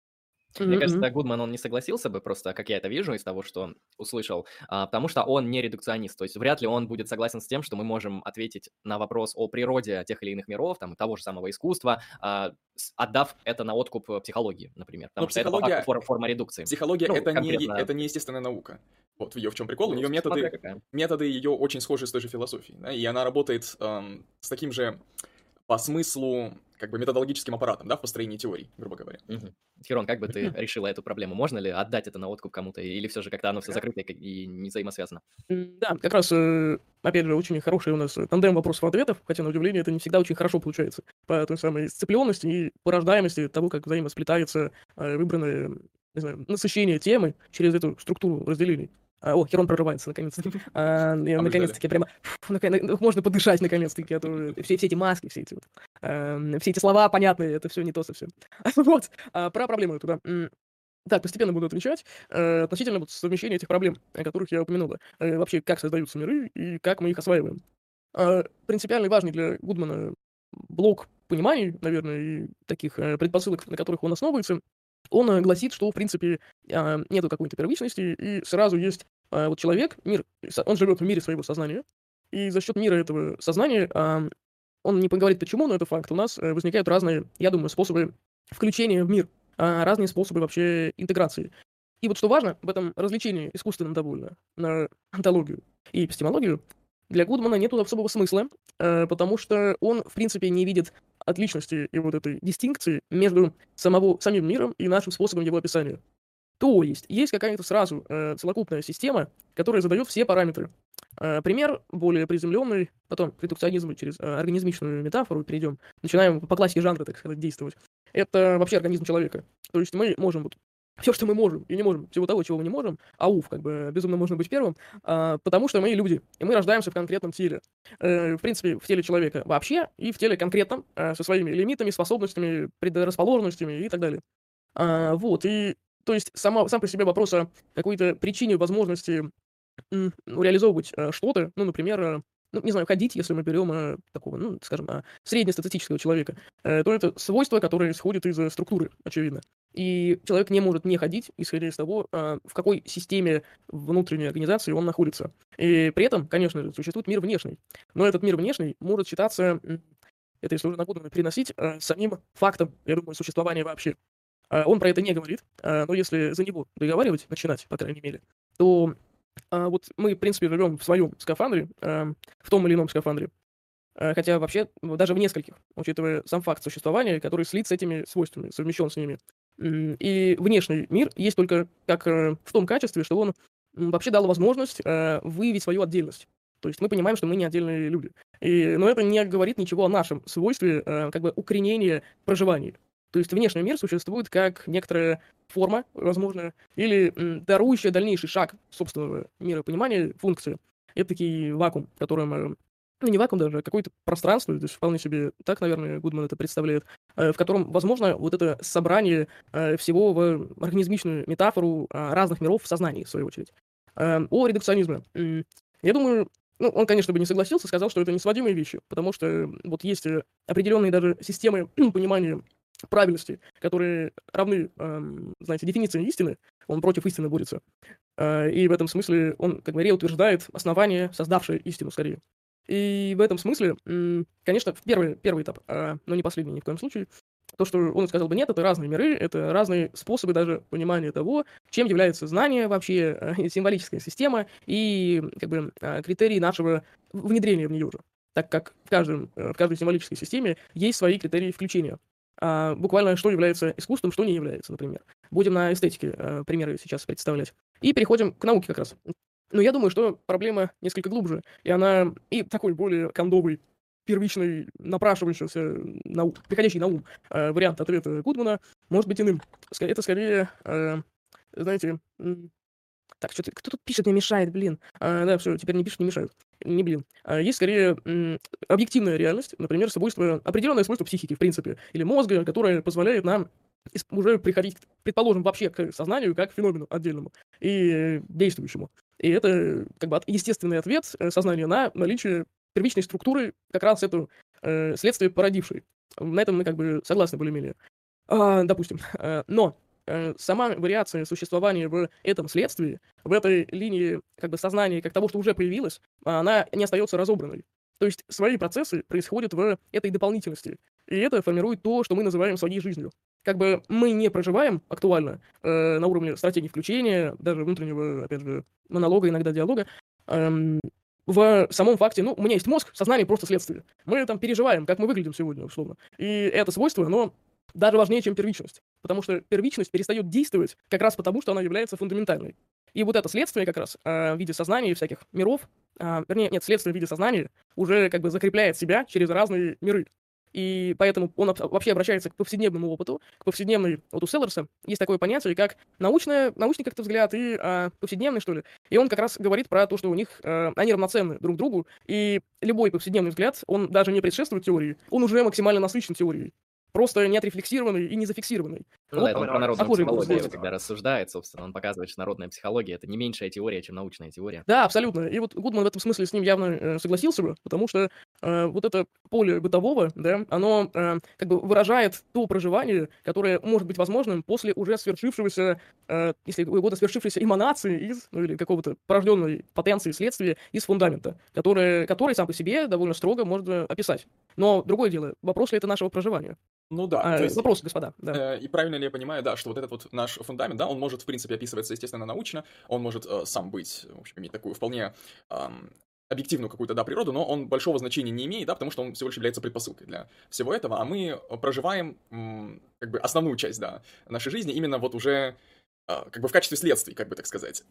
Мне кажется, Гудман, он не согласился бы просто, как я это вижу из того, что он услышал, потому что он не редукционист, то есть вряд ли он будет согласен с тем, что мы можем ответить на вопрос о природе тех или иных миров, там, того же самого искусства, отдав это на откуп психологии, например, потому что это форма редукции. Психология это не естественная наука. Вот в ее в чем прикол, у нее методы ее очень схожи с той же философией, да? И она работает с таким же по смыслу, как бы методологическим аппаратом, да, в построении теорий, грубо говоря. Херон, как бы ты решила эту проблему? Можно ли отдать это на откуп кому-то, или все же как-то оно все закрыто и не взаимосвязано? Да, как раз, опять же, очень хороший у нас тандем вопросов-ответов, хотя, на удивление, это не всегда очень хорошо получается по той самой сцепленности и порождаемости того, как взаимосплетается выбранное, не знаю, насыщение темы через эту структуру разделений. О, Херон прорывается, наконец-таки. Наконец-таки прямо... Можно подышать, наконец-таки. А то все эти маски, все эти слова понятные, это все не то совсем. Вот, про проблему эту, да. Так, постепенно буду отвечать относительно совмещения этих проблем, о которых я упомянул. Вообще, как создаются миры и как мы их осваиваем. Принципиально важный для Гудмана блок пониманий, наверное, и таких предпосылок, на которых он основывается, он гласит, что, в принципе, нету какой-то первичности, и сразу есть вот человек, мир, он живет в мире своего сознания, и за счет мира этого сознания, он не поговорит почему, но это факт, у нас возникают разные, я думаю, способы включения в мир, разные способы вообще интеграции. И вот что важно в этом развлечении искусственном довольно на онтологию и эпистемологию, для Гудмана нету особого смысла, потому что он, в принципе, не видит отличности и вот этой дистинкции между самим миром и нашим способом его описания. То есть, какая-то сразу совокупная система, которая задает все параметры. Пример более приземленный, потом к редукционизму через организмичную метафору перейдем, начинаем по классике жанра, так сказать, действовать. Это вообще организм человека. То есть мы можем все, что мы можем и не можем, всего того, чего мы не можем, безумно можно быть первым, потому что мы люди, и мы рождаемся в конкретном теле. В принципе, в теле человека вообще и в теле конкретном, со своими лимитами, способностями, предрасположенностями и так далее. Вот, и то есть сам по себе вопрос о какой-то причине возможности реализовывать что-то, ну, например, ходить, если мы берем среднестатистического человека, то это свойство, которое исходит из структуры, очевидно. И человек не может не ходить, исходя из того, в какой системе внутренней организации он находится. И при этом, конечно же, существует мир внешний. Но этот мир внешний может считаться, это если уже на Гудмана переносить, самим фактом, я думаю, существования вообще. Он про это не говорит, но если за него договаривать, начинать, по крайней мере, то... вот мы, в принципе, живем в своем скафандре, в том или ином скафандре, хотя вообще даже в нескольких, учитывая сам факт существования, который слит с этими свойствами, совмещен с ними. И внешний мир есть только как в том качестве, что он вообще дал возможность выявить свою отдельность. То есть мы понимаем, что мы не отдельные люди. Но это не говорит ничего о нашем свойстве, укоренения проживания. То есть внешний мир существует как некоторая форма, возможно, или дарующая дальнейший шаг собственного миропонимания функции. Это такой вакуум, которым... Ну, не вакуум даже, а какое-то пространство, то есть вполне себе так, наверное, Гудман это представляет, в котором, возможно, вот это собрание всего в организмичную метафору разных миров в сознании, в свою очередь. О редукционизме. Я думаю, ну, он, конечно, бы не согласился, сказал, что это несводимые вещи, потому что вот есть определенные даже системы понимания правильности, которые равны, знаете, дефиниции истины, он против истины борется. И в этом смысле он как бы реутверждает основание, создавшее истину, скорее. И в этом смысле, конечно, первый этап, но не последний ни в коем случае, то, что он сказал бы, нет, это разные миры, это разные способы даже понимания того, чем является знание вообще, символическая система и как бы критерии нашего внедрения в нее же, так как в каждой символической системе есть свои критерии включения. Буквально, что является искусством, что не является, например. Будем на эстетике примеры сейчас представлять. И переходим к науке как раз. Но я думаю, что проблема несколько глубже, и она и такой более кондовый, первичный, напрашивающийся, приходящий на ум вариант ответа Гудмана может быть иным. Это скорее, знаете... Так, что-то кто тут пишет, не мешает, блин. Да, все, теперь не пишут, не мешают. Не блин. Есть скорее объективная реальность, например, определенное свойство психики, в принципе, или мозга, которое позволяет нам уже приходить, предположим, вообще к сознанию как к феномену отдельному и действующему. И это как бы естественный ответ сознания на наличие первичной структуры, как раз это следствие породившей. На этом мы как бы согласны более-менее. Допустим. Но сама вариация существования в этом следствии, в этой линии как бы сознания, как того, что уже появилось, она не остается разобранной. То есть свои процессы происходят в этой дополнительности. И это формирует то, что мы называем своей жизнью. Как бы мы не проживаем актуально на уровне стратегии включения, даже внутреннего, опять же, монолога, иногда диалога, в самом факте, ну, у меня есть мозг, сознание просто следствие. Мы там переживаем, как мы выглядим сегодня, условно. И это свойство, оно даже важнее, чем первичность. Потому что первичность перестает действовать как раз потому, что она является фундаментальной. И вот это следствие как раз в виде сознания и всяких миров, следствие в виде сознания уже как бы закрепляет себя через разные миры. И поэтому он вообще обращается к повседневному опыту, к повседневной... Вот у Селлерса есть такое понятие, как научный как-то взгляд и повседневный, что ли. И он как раз говорит про то, что у них они равноценны друг другу, и любой повседневный взгляд, он даже не предшествует теории, он уже максимально насыщен теорией. Просто не отрефлексированный и не зафиксированный. Ну да, это он про народную психологию когда рассуждает, собственно. Он показывает, что народная психология — это не меньшая теория, чем научная теория. Да, абсолютно. И вот Гудман в этом смысле с ним явно согласился бы, потому что вот это поле бытового, да, оно как бы выражает то проживание, которое может быть возможным после уже свершившегося, если угодно, свершившейся эманации из, ну или какого-то порожденной потенции следствия из фундамента, который сам по себе довольно строго можно описать. Но другое дело, вопрос ли это нашего проживания? Ну да. То есть, вопрос, господа. Да. И правильно ли я понимаю, да, что вот этот вот наш фундамент, да, он может, в принципе, описываться, естественно, научно, он может сам быть, в общем, иметь такую вполне объективную какую-то, да, природу, но он большого значения не имеет, да, потому что он всего лишь является предпосылкой для всего этого, а мы проживаем, как бы, основную часть, да, нашей жизни именно вот уже, как бы, в качестве следствий, как бы, так сказать.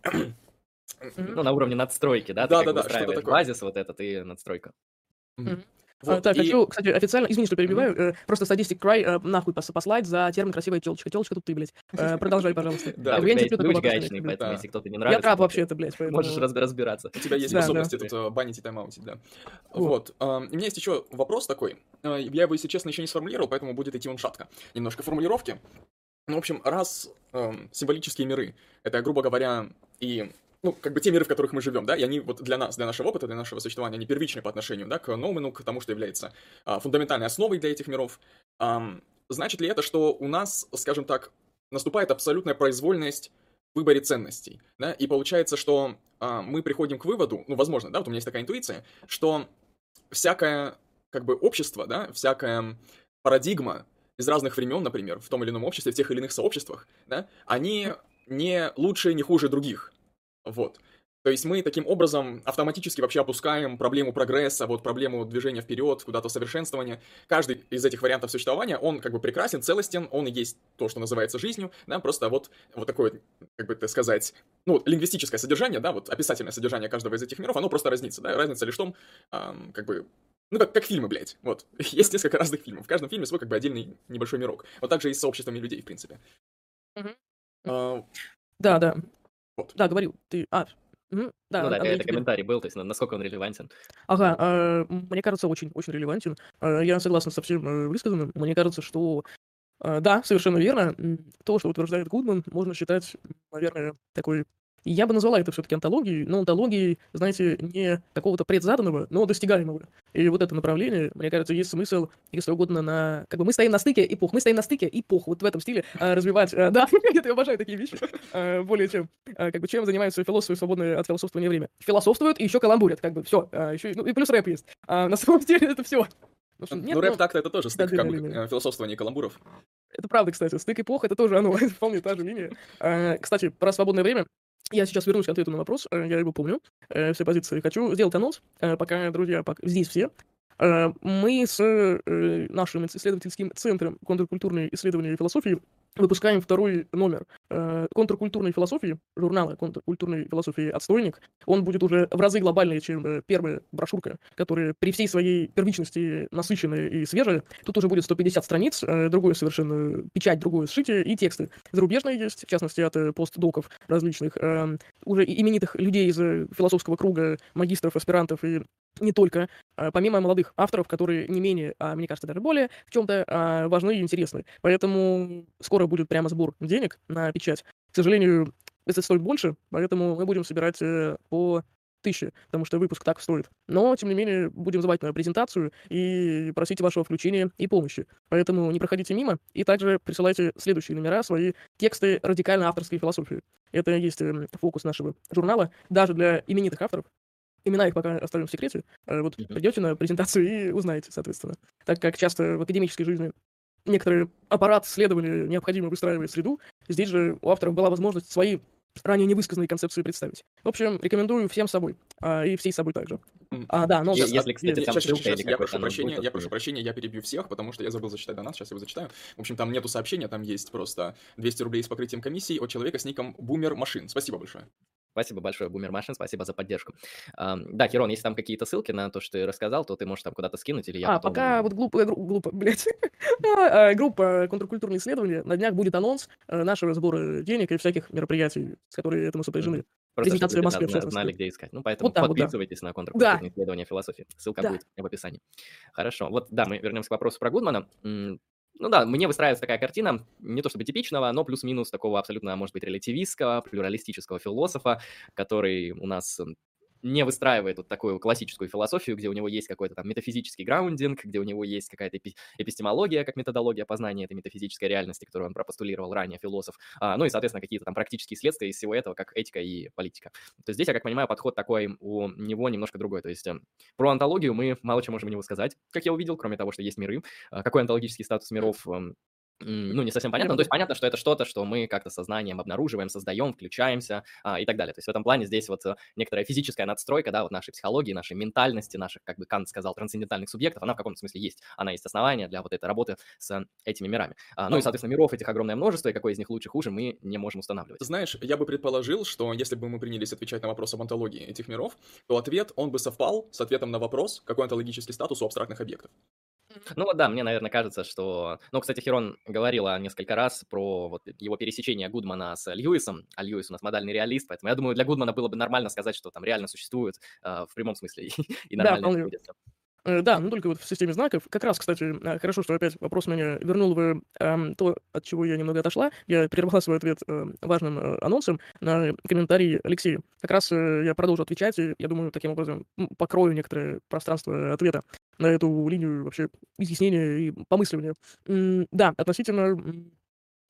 Ну, на уровне надстройки, да? Да, что-то такое. Базис вот этот и надстройка. Вот, так, хочу, кстати, официально, извини, что перебиваю, просто Sadistic Cry нахуй послать за термин «красивая телочка». Телочка тут ты, блядь. Продолжай, пожалуйста. Да, я не люблю гаечный, поэтому если кто-то не нравится... Я трап вообще это, блядь. Можешь разбираться. У тебя есть способности тут банить и тайм-аутить, да. Вот. У меня есть еще вопрос такой. Я его, если честно, еще не сформулировал, поэтому будет идти он шатко. Немножко формулировки. Ну, в общем, раз символические миры, это, грубо говоря, и... Ну, как бы те миры, в которых мы живем, да, и они вот для нас, для нашего опыта, для нашего существования, они первичны по отношению, да, к Ноумену, к тому, что является фундаментальной основой для этих миров. Значит ли это, что у нас, скажем так, наступает абсолютная произвольность в выборе ценностей, да, и получается, что мы приходим к выводу, ну, возможно, да, вот у меня есть такая интуиция, что всякое, как бы, общество, да, всякая парадигма из разных времен, например, в том или ином обществе, в тех или иных сообществах, да, они не лучше, не хуже других. Вот. То есть мы таким образом автоматически вообще опускаем проблему прогресса, вот проблему движения вперед, куда-то совершенствования. Каждый из этих вариантов существования, он как бы прекрасен, целостен, он и есть то, что называется жизнью, да, просто вот такое, как бы это сказать, ну, лингвистическое содержание, да, вот описательное содержание каждого из этих миров, оно просто разнится, да, разница лишь в том, как бы Ну, как фильмы, блядь. Вот. Есть несколько разных фильмов. В каждом фильме свой как бы отдельный небольшой мирок. Вот так же и с сообществами людей, в принципе. Да. Вот. Да, говорил. Ты... Да, ну да, это комментарий был, то есть насколько он релевантен. Ага, мне кажется, очень-очень релевантен. Я согласен со всем высказанным. Мне кажется, что... Да, совершенно верно. То, что утверждает Гудман, можно считать, наверное, такой... Я бы назвала это все-таки онтологией, но онтологией, знаете, не какого-то предзаданного, но достигаемого. И вот это направление, мне кажется, есть смысл, если угодно, на... Как бы мы стоим на стыке эпох, вот в этом стиле развивать... Да, я обожаю такие вещи. Более чем. Как бы чем занимаются философы в свободное от философствования время? Философствуют и еще каламбурят, как бы, все. Ну и плюс рэп есть. На самом деле это все. Ну, рэп так-то это тоже стык, как бы, философствование каламбуров. Это правда, кстати, стык эпох, это тоже оно, это вполне та же линия. Кстати, про свободное время. Я сейчас вернусь к ответу на вопрос, я его помню, все позиции. Хочу сделать анонс, пока, друзья, здесь все. Мы с нашим исследовательским центром контркультурной исследования философии выпускаем второй номер контркультурной философии, журнала контркультурной философии «Отстойник». Он будет уже в разы глобальнее, чем первая брошюрка, которая при всей своей первичности насыщенная и свежая. Тут уже будет 150 страниц, другое совершенно печать, другое сшитие и тексты. Зарубежные есть, в частности, от постдоков различных, уже именитых людей из философского круга, магистров, аспирантов и не только, помимо молодых авторов, которые не менее, а мне кажется, даже более в чем-то важны и интересны. Поэтому скоро будет прямо сбор денег на печать. К сожалению, это стоит больше, поэтому мы будем собирать по 1000, потому что выпуск так стоит. Но, тем не менее, будем звать на презентацию и просить вашего включения и помощи. Поэтому не проходите мимо и также присылайте следующие номера, свои тексты радикально-авторской философии. Это и есть фокус нашего журнала, даже для именитых авторов. Имена их пока оставим в секрете. Вот придете на презентацию и узнаете, соответственно. Так как часто в академической жизни некоторый аппарат следования необходимо выстраивает среду, здесь же у авторов была возможность свои ранее невысказанные концепции представить. В общем, рекомендую всем собой. И всей собой также. Если, кстати, там ссылка или какой-то... Я прошу прощения, я перебью всех, потому что я забыл зачитать донат, сейчас я его зачитаю. В общем, там нету сообщения, там есть просто 200 рублей с покрытием комиссии от человека с ником Бумер Машин. Спасибо большое. Спасибо большое, Бумер Машин, спасибо за поддержку. Да, Кирон, если там какие-то ссылки на то, что ты рассказал, то ты можешь там куда-то скинуть, или я потом... пока вот группа «Контркультурные исследования». На днях будет анонс нашего сбора денег и всяких мероприятий, с которыми этому сопряжены. Презентация в Москве, в частности. Знали, где искать. Ну, поэтому подписывайтесь на «Контркультурные исследования философии». Ссылка будет в описании. Хорошо. Вот, да, мы вернемся к вопросу про Гудмана. Ну да, мне выстраивается такая картина, не то чтобы типичного, но плюс-минус такого абсолютно, может быть, релятивистского, плюралистического философа, который у нас не выстраивает вот такую классическую философию, где у него есть какой-то там метафизический граундинг, где у него есть какая-то эпистемология, как методология познания этой метафизической реальности, которую он пропостулировал ранее, философ, ну и, соответственно, какие-то там практические следствия из всего этого, как этика и политика. То есть здесь, я как понимаю, подход такой у него немножко другой, то есть про онтологию мы мало чего можем у него сказать, как я увидел, кроме того, что есть миры, какой онтологический статус миров... Ну, не совсем понятно, но, то есть понятно, что это что-то, что мы как-то сознанием обнаруживаем, создаем, включаемся и так далее. То есть в этом плане здесь вот некоторая физическая надстройка, да, вот нашей психологии, нашей ментальности, наших, как бы Кант сказал, трансцендентальных субъектов, она в каком-то смысле есть. Она есть основание для вот этой работы с этими мирами. Ну и, соответственно, миров этих огромное множество, и какой из них лучше, хуже, мы не можем устанавливать. Знаешь, я бы предположил, что если бы мы принялись отвечать на вопрос об онтологии этих миров, то ответ, он бы совпал с ответом на вопрос, какой онтологический статус у абстрактных объектов. Ну вот да, мне, наверное, кажется, что... Ну, кстати, Херон говорила несколько раз про вот его пересечение Гудмана с Льюисом. А Льюис у нас модальный реалист, поэтому я думаю, для Гудмана было бы нормально сказать, что там реально существует в прямом смысле и нормально. Да, но только вот в системе знаков. Как раз, кстати, хорошо, что опять вопрос меня вернул в то, от чего я немного отошла. Я прервала свой ответ важным анонсом на комментарий Алексея. Как раз я продолжу отвечать, и я думаю, таким образом покрою некоторое пространство ответа на эту линию вообще изъяснения и помысливания. Да, относительно...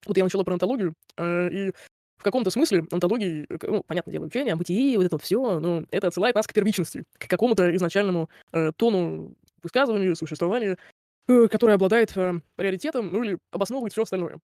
Вот я начала про онтологию, и... В каком-то смысле онтологии, ну, понятное дело, учение, бытие, вот это вот все, но это отсылает нас к первичности, к какому-то изначальному тону высказывания, существования, которое обладает приоритетом, ну, или обосновывает все остальное.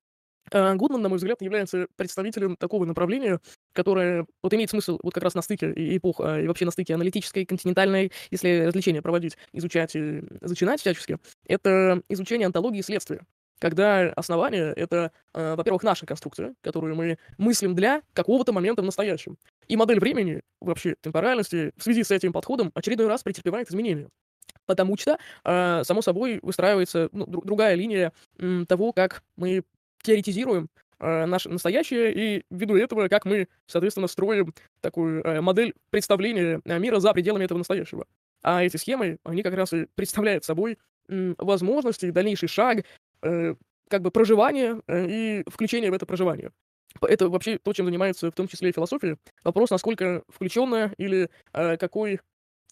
Гудман, на мой взгляд, является представителем такого направления, которое вот имеет смысл вот как раз на стыке эпох, и вообще на стыке аналитической, континентальной, если развлечения проводить, изучать и зачинать всячески. Это изучение онтологии следствия. Когда основание — это, во-первых, наша конструкция, которую мы мыслим для какого-то момента в настоящем. И модель времени, вообще темпоральности, в связи с этим подходом очередной раз претерпевает изменения. потому что, само собой, выстраивается другая линия того, как мы теоретизируем наше настоящее, и ввиду этого, как мы, соответственно, строим такую модель представления мира за пределами этого настоящего. А эти схемы, они как раз и представляют собой возможности, дальнейший шаг, как бы проживания и включения в это проживание. Это вообще то, чем занимается в том числе и философия. Вопрос, насколько включенное или какой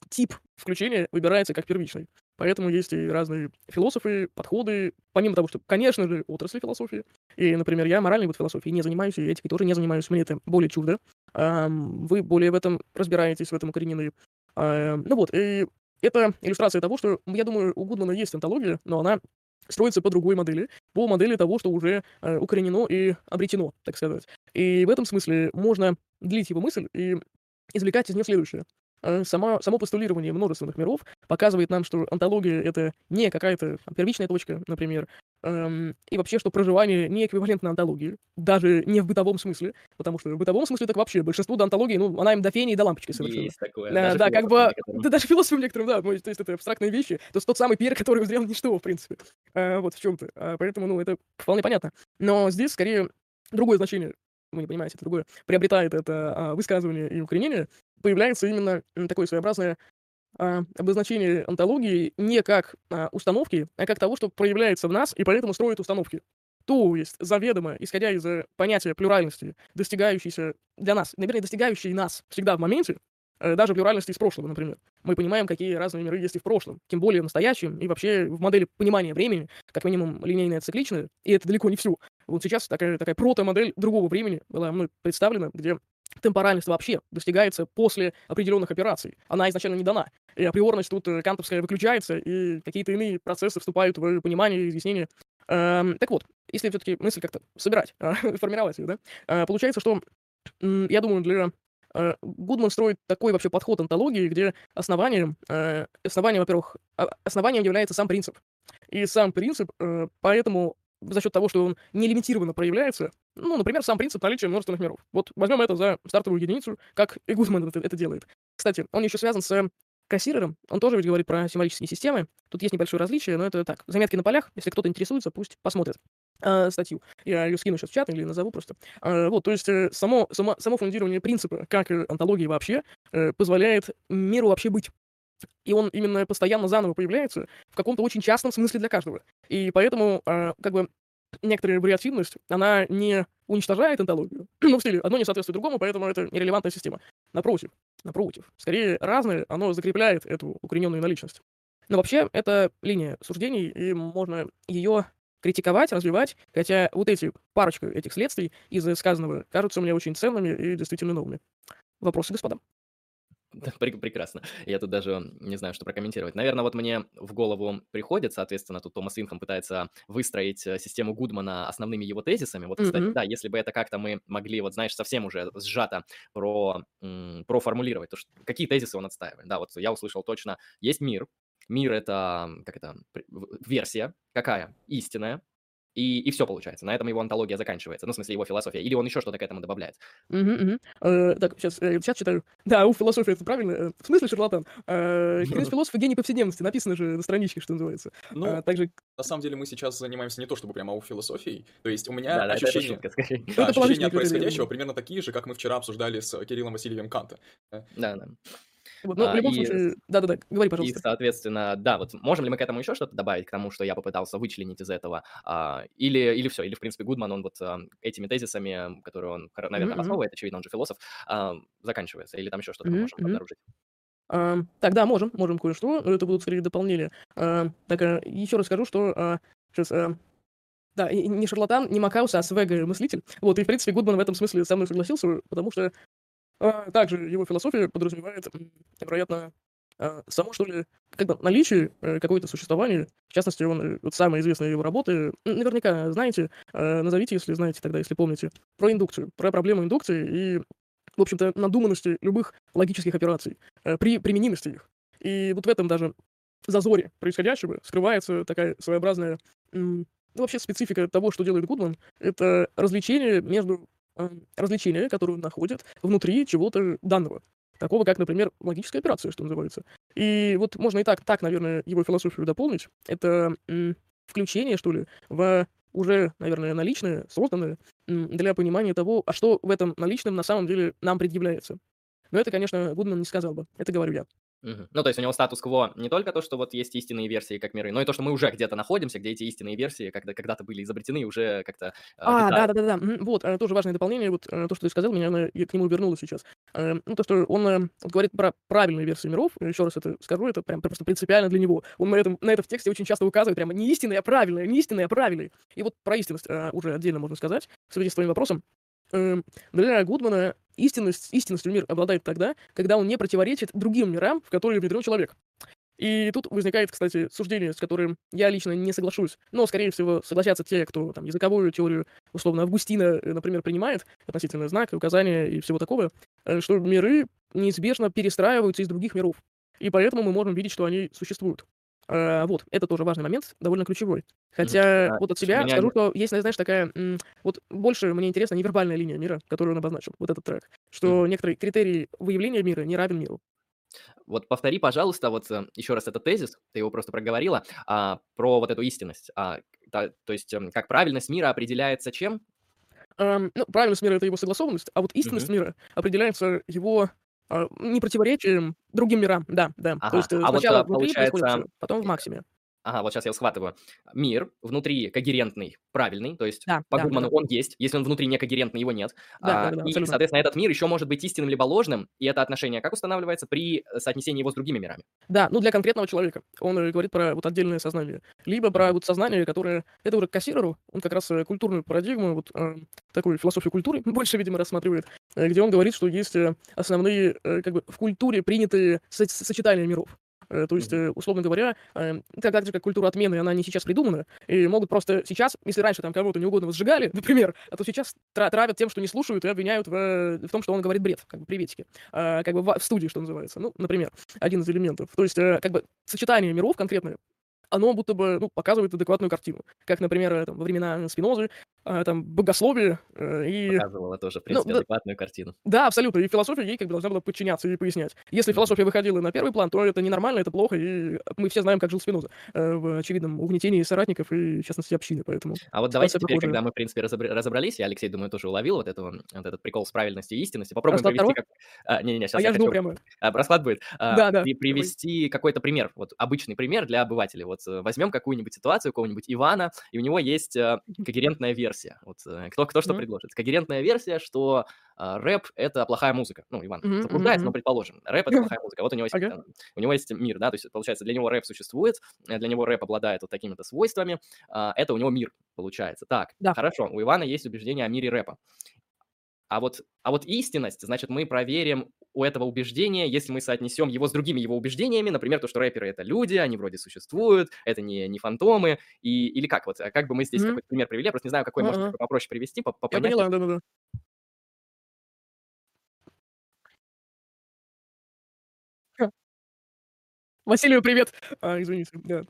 тип включения выбирается как первичный. Поэтому есть и разные философы, подходы, помимо того, что, конечно же, отрасли философии. И, например, я моральной философией не занимаюсь, и этикой тоже не занимаюсь, мне это более чуждо. Вы более в этом разбираетесь, в этом укоренены. И это иллюстрация того, что, я думаю, у Гудмана есть онтология, но она строится по другой модели, по модели того, что уже укоренено и обретено, так сказать. И в этом смысле можно длить его мысль и извлекать из нее следующее. Само постулирование множественных миров показывает нам, что онтология — это не какая-то первичная точка, например, и вообще, что проживание не эквивалентно онтологии, даже не в бытовом смысле, потому что в бытовом смысле так вообще большинство онтологий, она им до фени и до лампочки совершенно. Есть такое. Да, как бы, да, даже философам некоторым, да, то есть это абстрактные вещи, то есть тот самый пир, который узрел ничто, в принципе, вот в чем-то, поэтому, это вполне понятно. Но здесь, скорее, другое значение, вы не понимаете, это другое, приобретает это высказывание и укоренение, появляется именно такое своеобразное обозначение онтологии не как установки, а как того, что проявляется в нас и поэтому строит установки. То есть заведомо, исходя из понятия плюральности, достигающейся для нас, наверное, достигающей нас всегда в моменте, даже плюральности из прошлого, например. Мы понимаем, какие разные миры есть и в прошлом, тем более в настоящем, и вообще в модели понимания времени, как минимум линейная цикличная, и это далеко не все. Вот сейчас такая прото-модель другого времени была мной представлена, где темпоральность вообще достигается после определенных операций. Она изначально не дана. И априорность тут кантовская выключается, и какие-то иные процессы вступают в понимание и изъяснение. Так вот, если все-таки мысль как-то собирать, формировать ее, да, получается, что, я думаю, для Гудман строит такой вообще подход онтологии, где основанием является сам принцип. И сам принцип, поэтому за счет того, что он нелимитированно проявляется, например, сам принцип наличия множественных миров. Вот возьмем это за стартовую единицу, как и Гудман это делает. Кстати, он еще связан с Кассирером, он тоже ведь говорит про символические системы. Тут есть небольшое различие, но это так. Заметки на полях, если кто-то интересуется, пусть посмотрит статью. Я ее скину сейчас в чат или назову просто. То есть само фундирование принципа, как онтологии вообще, позволяет миру вообще быть. И он именно постоянно заново появляется в каком-то очень частном смысле для каждого. И поэтому, некоторая вариативность, она не уничтожает онтологию. В стиле одно не соответствует другому, поэтому это нерелевантная система. Напротив. Скорее, разное, оно закрепляет эту укорененную наличность. Но вообще, это линия суждений, и можно ее критиковать, развивать, хотя парочка этих следствий из сказанного кажутся мне очень ценными и действительно новыми. Вопросы, господа? Прекрасно. Я тут даже не знаю, что прокомментировать. Наверное, мне в голову приходит, соответственно, тут Томас Винхам пытается выстроить систему Гудмана основными его тезисами. Вот, кстати, да, если бы это как-то мы могли, совсем уже сжато проформулировать, то какие тезисы он отстаивает. Да, я услышал точно, есть мир. Мир — это версия какая? Истинная. И все получается. На этом его онтология заканчивается. В смысле, его философия. Или он еще что-то к этому добавляет. Так, сейчас читаю. Да, философия, это правильно. В смысле, шарлатан? Херес философ и гений повседневности. Написано же на страничке, что называется. Также... На самом деле, мы сейчас занимаемся не то чтобы прямо философией. То есть у меня ощущения от происходящего примерно такие же, как мы вчера обсуждали с Кириллом Васильевым Канта. Да. В любом случае, да, говори, пожалуйста. И, соответственно, да, можем ли мы к этому еще что-то добавить, к тому, что я попытался вычленить из этого, или все, или, в принципе, Гудман, он этими тезисами, которые он, наверное, основывает, очевидно, он же философ, заканчивается, или там еще что-то мы можем обнаружить? Так, да, можем кое-что, это будут скорее дополнения. Так, еще раз скажу, что сейчас... Да, и не шарлатан, не Макаус, а свега-мыслитель. И, в принципе, Гудман в этом смысле со мной согласился, потому что также его философия подразумевает, вероятно, само, что ли, наличие какое-то существование. В частности, самая известная его работа, наверняка знаете, назовите, если знаете, тогда, если помните, про индукцию, про проблему индукции и, в общем-то, надуманности любых логических операций, при применимости их. И в этом даже зазоре происходящего скрывается такая своеобразная, вообще специфика того, что делает Гудман, это развлечение, которую он находит внутри чего-то данного. такого как, например, логическая операция, что называется. И вот можно и так, наверное, его философию дополнить. Это включение, что ли, в уже, наверное, наличное, созданное для понимания того, а что в этом наличном на самом деле нам предъявляется. Но это, конечно, Гудман не сказал бы. Это говорю я. Угу. Ну, то есть у него статус-кво не только то, что вот есть истинные версии как миры, но и то, что мы уже где-то находимся, где эти истинные версии когда-то были изобретены и уже как-то... Да. Вот, тоже важное дополнение, вот то, что ты сказал, меня, наверное, к нему вернуло сейчас. Ну, то, что он говорит про правильные версии миров, еще раз это скажу, это прям просто принципиально для него. Он на это в тексте очень часто указывает, прямо не истинные, а правильные, не истинные, а правильные. И вот про истинность уже отдельно можно сказать, в связи с твоим вопросом. Для Гудмана истинностью мир обладает тогда, когда он не противоречит другим мирам, в которые внедрен человек. И тут возникает, кстати, суждение, с которым я лично не соглашусь, но, скорее всего, согласятся те, кто там языковую теорию, условно, Августина, например, принимает относительно знака, указания и всего такого, что миры неизбежно перестраиваются из других миров, и поэтому мы можем видеть, что они существуют. Вот, это тоже важный момент, довольно ключевой. Хотя вот от себя скажу, что есть, знаешь, такая... Вот больше мне интересна невербальная линия мира, которую он обозначил, вот этот трек, что некоторые критерии выявления мира не равен миру. Вот повтори, пожалуйста, вот еще раз этот тезис, ты его просто проговорила, про вот эту истинность. То есть как правильность мира определяется чем? Ну, правильность мира — это его согласованность, а вот истинность мира определяется его... не противоречием другим мирам, да. Ага. То есть сначала вот, внутри получается... потом в максиме. Ага, вот сейчас я схватываю. Мир внутри когерентный, правильный, то есть по Гудману он есть, если он внутри некогерентный, его нет. И, соответственно, этот мир еще может быть истинным либо ложным, и это отношение как устанавливается при соотнесении его с другими мирами? Да, ну для конкретного человека. Он говорит про вот отдельное сознание. Либо про вот сознание, которое... Это уже к Кассиреру, он как раз культурную парадигму, вот такую философию культуры больше, видимо, рассматривает, где он говорит, что есть основные как бы в культуре принятые сочетания миров. То есть, условно говоря, так же, как культура отмены, она не сейчас придумана, и могут просто сейчас, если раньше там кого-то неугодного сжигали, например, то сейчас травят тем, что не слушают, и обвиняют в том, что он говорит бред, как бы приветики, как бы в студии, что называется, ну, например, один из элементов. То есть, как бы сочетание миров конкретное, оно будто бы показывает адекватную картину. Как, например, там, во времена Спинозы, там, богословие и... Показывала тоже, в принципе, адекватную картину. Да, абсолютно. И философия ей как бы должна была подчиняться и пояснять. Если философия выходила на первый план, то это ненормально, это плохо, и мы все знаем, как жил Спиноза в очевидном угнетении соратников и, в частности, общины, поэтому... А вот давайте теперь, когда мы, в принципе, разобрались, я, Алексей, думаю, тоже уловил вот этот прикол с правильностью и истинностью, попробуем привести... сейчас я жду прямо. Расклад будет. Привести какой-то пример, вот обычный пример для обывателей. Вот возьмем какую-нибудь ситуацию, какого-нибудь Ивана, и у него есть когерентная версия. Вот кто что предложит? Когерентная версия, что рэп — это плохая музыка. Ну, Иван заблуждается, но предположим, рэп — это плохая музыка. Вот у него есть мир, да, то есть, получается, для него рэп существует, для него рэп обладает вот такими-то свойствами, это у него мир, получается. Так, хорошо, у Ивана есть убеждение о мире рэпа. А вот истинность, значит, мы проверим у этого убеждения, если мы соотнесем его с другими его убеждениями, например, то, что рэперы — это люди, они вроде существуют, это не фантомы, или как? Вот как бы мы здесь какой-то пример привели, я просто не знаю, какой можно попроще привести, попонять. Я поняла, да-да-да. Василию привет! Извините, да.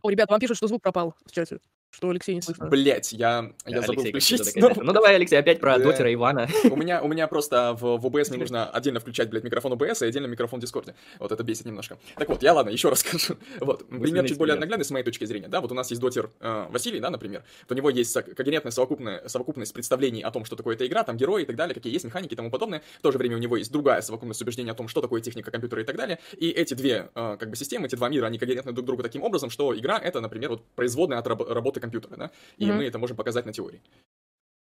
О, ребят, вам пишут, что звук пропал в чате, что Алексей не слышно. Блять, я забыл включить. Ну давай, Алексей, опять про дотера Ивана. У меня просто в ОБС не нужно отдельно включать, блядь, микрофон ОБС и отдельно микрофон в Дискорде. Вот это бесит немножко. Так вот, ладно, еще раз скажу. Вот, пример чуть более наглядный с моей точки зрения. Да, вот у нас есть дотер Василий, да, например. У него есть когерентная совокупность представлений о том, что такое эта игра, там герои и так далее, какие есть механики и тому подобное. В то же время у него есть другая совокупность убеждений о том, что такое техника компьютера и так далее. И эти две как бы системы, эти два мира, они когерентны друг к другу таким образом, что игра — это, например, вот производная от работы компьютера, да, и мы это можем показать на теории.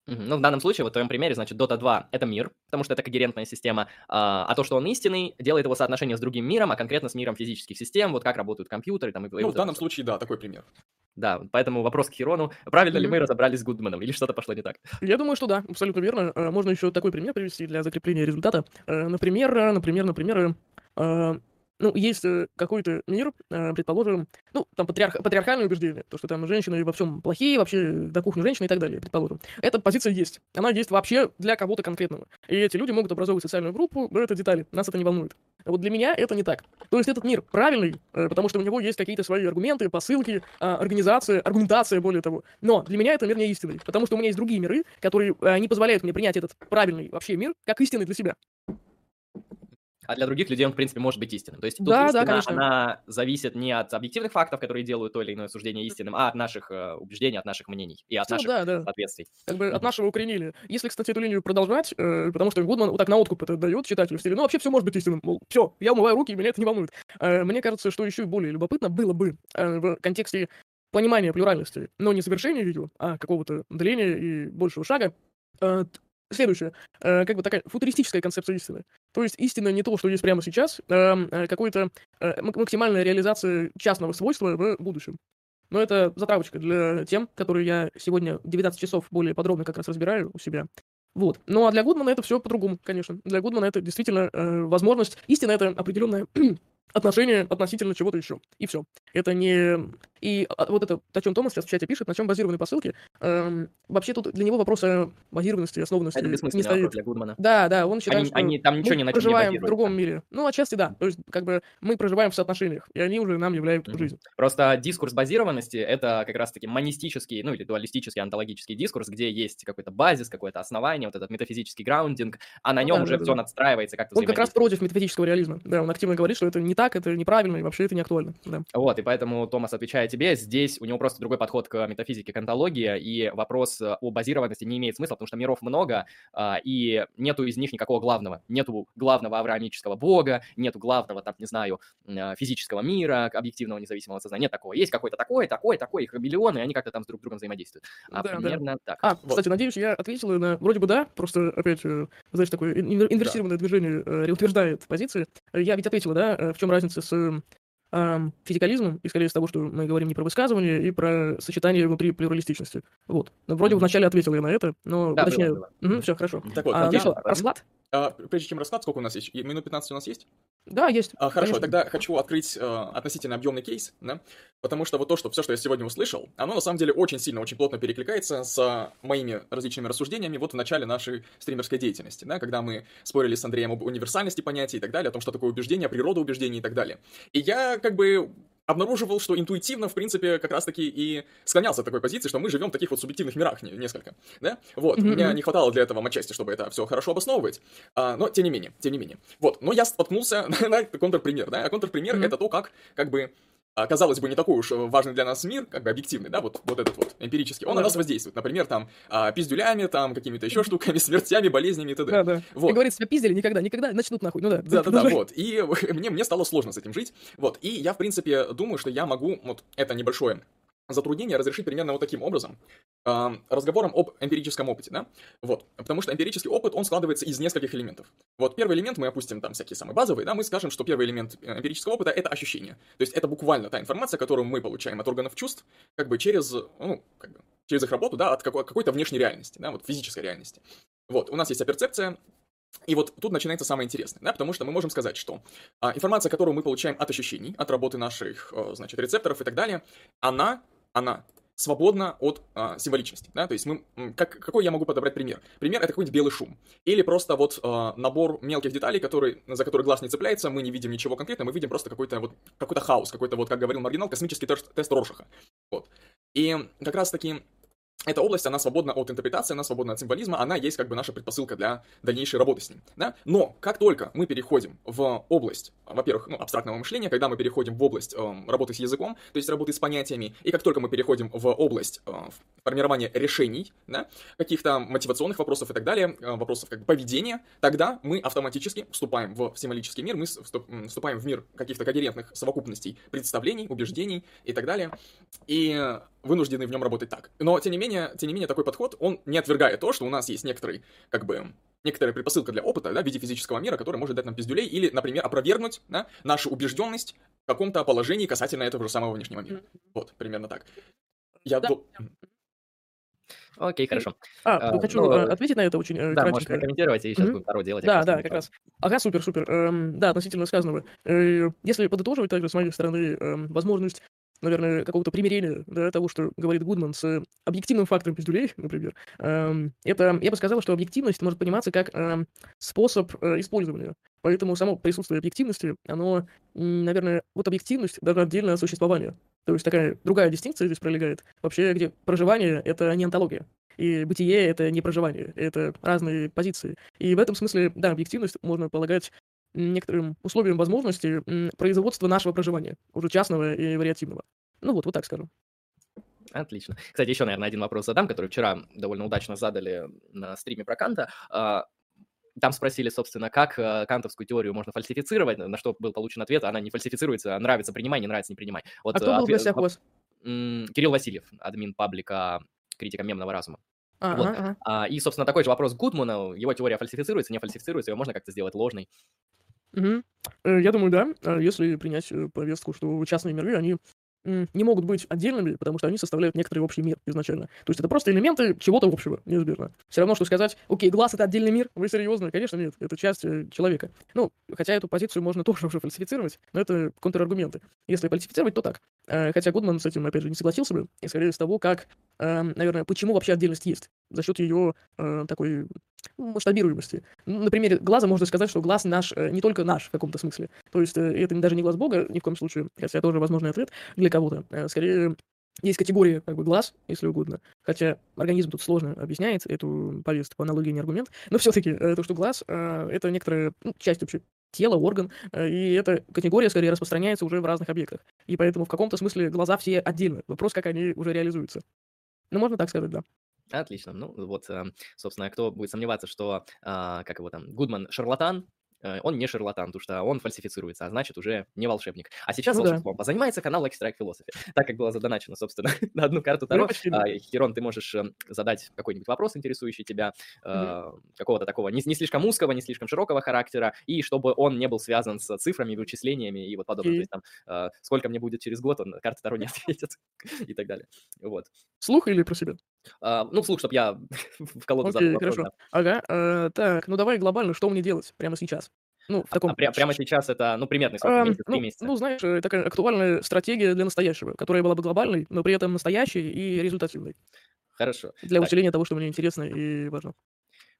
Ну, в данном случае, вот в твоем примере, значит, Dota 2 — это мир, потому что это когерентная система, а то, что он истинный, делает его соотношение с другим миром, а конкретно с миром физических систем, вот как работают компьютеры. Там, ну, в данном случае, да, такой пример. Да, поэтому вопрос к Хирону. Правильно ли мы разобрались с Гудманом, или что-то пошло не так? Я думаю, что да, абсолютно верно. Можно еще такой пример привести для закрепления результата. Например, ну, есть какой-то мир, предположим, ну, там патриархальное убеждение, то, что там женщины во всем плохие, вообще до кухни женщины и так далее, предположим. Эта позиция есть. Она есть вообще для кого-то конкретного. И эти люди могут образовывать социальную группу, но это детали, нас это не волнует. А вот для меня это не так. То есть этот мир правильный, потому что у него есть какие-то свои аргументы, посылки, аргументация, более того. Но для меня это мир не истинный, потому что у меня есть другие миры, которые не позволяют мне принять этот правильный вообще мир как истинный для себя. А для других людей он, в принципе, может быть истинным. То есть тут да, истина, да, она зависит не от объективных фактов, которые делают то или иное суждение истинным, а от наших убеждений, от наших мнений и от наших соответствий. Как бы от нашего укоренения. Если, кстати, эту линию продолжать, потому что Гудман вот так на откуп это дает читателю в стиле, ну вообще все может быть истинным, мол, все, я умываю руки, и меня это не волнует. Мне кажется, что еще более любопытно было бы в контексте понимания плюральности, но не совершения ее, а какого-то деления и большего шага, следующее, как бы такая футуристическая концепция истины. То есть истина не то, что есть прямо сейчас, а какой-то максимальная реализация частного свойства в будущем. Но это затравочка для тем, которые я сегодня 19 часов более подробно как раз разбираю у себя. Вот. Ну а для Гудмана это все по-другому, конечно. Для Гудмана это действительно возможность. Истина — это определенное отношение относительно чего-то еще. И все. Это не... И вот это, о чем Томас сейчас в чате пишет, на чем базированы посылки. Вообще тут для него вопрос о базированности, основанности не стоит. Это бессмысленный вопрос для Гудмана. Да, да, он считает, что там ничего мы проживаем в другом мире. Ну, отчасти да. То есть как бы мы проживаем в соотношениях, и они уже нам являют жизнь. Просто дискурс базированности — это как раз-таки монистический, ну или дуалистический, онтологический дискурс, где есть какой-то базис, какое-то основание, вот этот метафизический граундинг, а на нем уже все надстраивается как-то. Он как раз против метафизического реализма. Да, он активно говорит, что это не так, это неправильно, и вообще это не актуально. Да. Вот, и поэтому Томас, отвечая тебе, здесь у него просто другой подход к метафизике, к онтологии, и вопрос о базированности не имеет смысла, потому что миров много, и нету из них никакого главного. Нету главного авраамического бога, нету главного, там, не знаю, физического мира, объективного независимого сознания. Нет такого. Есть какой-то такой, их миллионы, и они как-то там с друг другом взаимодействуют. Примерно так. Кстати, надеюсь, я ответил на... Вроде бы да, просто опять, знаешь, такое инверсированное движение утверждает позиции. Я ведь ответил, да, в чем разница с физикализмом, исходя из того, что мы говорим не про высказывание и про сочетание внутри плюралистичности. Вот. Но вроде вначале ответил я на это, но да, уточняю. Все, хорошо. Так вот, расклад? Прежде чем расклад, сколько у нас есть? Минут 15 у нас есть? Да, есть. Хорошо, конечно. Тогда хочу открыть относительно объемный кейс, да? Потому что вот то, что все, что я сегодня услышал, оно на самом деле очень сильно, очень плотно перекликается с моими различными рассуждениями вот в начале нашей стримерской деятельности, да? Когда мы спорили с Андреем об универсальности понятий и так далее, о том, что такое убеждение, природа убеждений и так далее. И я как бы обнаруживал, что интуитивно, в принципе, как раз-таки и склонялся к такой позиции, что мы живем в таких вот субъективных мирах несколько, да? Вот, мне не хватало для этого матчасти, чтобы это все хорошо обосновывать, но тем не менее. Вот, но я споткнулся на контрпример, да? А контрпример — это то, как бы, казалось бы, не такой уж важный для нас мир, как бы объективный, да, вот этот вот, эмпирический, он на нас воздействует, например, там, пиздюлями, там, какими-то еще штуками, смертями, болезнями и т.д. Да. Вот. Как говорится, себя пиздили никогда, начнут нахуй, ну да. Да, вот, и мне стало сложно с этим жить, вот, и я, в принципе, думаю, что я могу вот это небольшое затруднение разрешить примерно вот таким образом, разговором об эмпирическом опыте, да, вот, потому что эмпирический опыт, он складывается из нескольких элементов. Вот первый элемент мы опустим там всякие самые базовые, да, мы скажем, что первый элемент эмпирического опыта — это ощущение, то есть это буквально та информация, которую мы получаем от органов чувств, как бы через, через их работу, да, от какой-то внешней реальности, да, вот физической реальности. Вот, у нас есть апперцепция. И вот тут начинается самое интересное, да, потому что мы можем сказать, что информация, которую мы получаем от ощущений, от работы наших, значит, рецепторов и так далее, она свободна от символичности, да, то есть мы, какой я могу подобрать пример? Пример — это какой-нибудь белый шум, или просто вот набор мелких деталей, за которые глаз не цепляется, мы не видим ничего конкретного, мы видим просто какой-то хаос, какой-то, вот как говорил маргинал, космический тест Роршаха, вот. И как раз-таки эта область, она свободна от интерпретации, она свободна от символизма, она есть как бы наша предпосылка для дальнейшей работы с ним, да? Но как только мы переходим в область, во-первых, абстрактного мышления, когда мы переходим в область работы с языком, то есть работы с понятиями, и как только мы переходим в область формирования решений, да, каких-то мотивационных вопросов и так далее, вопросов как бы поведения, тогда мы автоматически вступаем в символический мир, мы вступаем в мир каких-то когерентных совокупностей представлений, убеждений и так далее, и вынуждены в нем работать так. Но, тем не менее, такой подход, он не отвергает то, что у нас есть некоторая предпосылка для опыта, да, в виде физического мира, который может дать нам пиздюлей или, например, опровергнуть, да, нашу убежденность в каком-то положении касательно этого же самого внешнего мира. Вот, примерно так. Окей, хорошо. Хочу ответить на это очень кратенько. Да, можешь прокомментировать, и сейчас будем второй делать. Да, как раз. Ага, супер. Да, относительно сказанного. Если подытоживать также с моей стороны возможность, наверное, какого-то примирения того, что говорит Гудман, с объективным фактором пиздюлей, например, это, я бы сказал, что объективность может пониматься как способ использования. Поэтому само присутствие объективности, оно, наверное, вот объективность даже отдельно от существования. То есть такая другая дистинкция здесь пролегает. Вообще, где проживание — это не онтология, и бытие — это не проживание, это разные позиции. И в этом смысле, да, объективность можно полагать некоторым условиям возможности производства нашего проживания, уже частного и вариативного. Вот так скажу. Отлично. Кстати, еще, наверное, один вопрос задам, который вчера довольно удачно задали на стриме про Канта. Там спросили, собственно, как кантовскую теорию можно фальсифицировать, на что был получен ответ: она не фальсифицируется, нравится — принимай, не нравится — не принимай. Вот, а кто был в гостях у вас? Кирилл Васильев, админ паблика «Критика мемного разума». И, собственно, такой же вопрос Гудмана: его теория фальсифицируется, не фальсифицируется, ее можно как-то сделать ложной? Я думаю, да, если принять повестку, что частные миры, они не могут быть отдельными, потому что они составляют некоторый общий мир изначально. То есть это просто элементы чего-то общего, неизбежно. Все равно, что сказать: окей, глаз — это отдельный мир, вы серьезно? Конечно, нет, это часть человека. Хотя эту позицию можно тоже уже фальсифицировать, но это контраргументы. Если фальсифицировать, то так. Хотя Гудман с этим, опять же, не согласился бы, исходя из того, как, наверное, почему вообще отдельность есть, за счет ее такой масштабируемости. На примере глаза можно сказать, что глаз наш, не только наш в каком-то смысле. То есть это даже не глаз Бога, ни в коем случае, хотя тоже возможный ответ для кого-то. Скорее, есть категория глаз, если угодно. Хотя организм тут сложно объясняет эту повестку, аналогия не аргумент. Но все-таки то, что глаз, это некоторая часть вообще тела, орган, и эта категория, скорее, распространяется уже в разных объектах. И поэтому в каком-то смысле глаза все отдельно. Вопрос, как они уже реализуются. Можно так сказать, да. Отлично. Собственно, кто будет сомневаться, что, Гудман шарлатан, он не шарлатан, потому что он фальсифицируется, а значит, уже не волшебник. А сейчас волшебством позанимается канал Lucky Strike Философия, так как была задоначена, собственно, на одну карту Таро. Херон, ты можешь задать какой-нибудь вопрос, интересующий тебя, какого-то такого не слишком узкого, не слишком широкого характера, и чтобы он не был связан с цифрами, вычислениями и вот подобное. То есть там, сколько мне будет через год, он на карту Таро не ответит и так далее. Слух или про себя? Вслух, чтобы я в колоду задал вопрос. Хорошо. Так, давай глобально, что мне делать прямо сейчас? В таком... прямо сейчас это, примерный срок, месяца. Знаешь, такая актуальная стратегия для настоящего, которая была бы глобальной, но при этом настоящей и результативной. Хорошо. Для усиления того, что мне интересно и важно.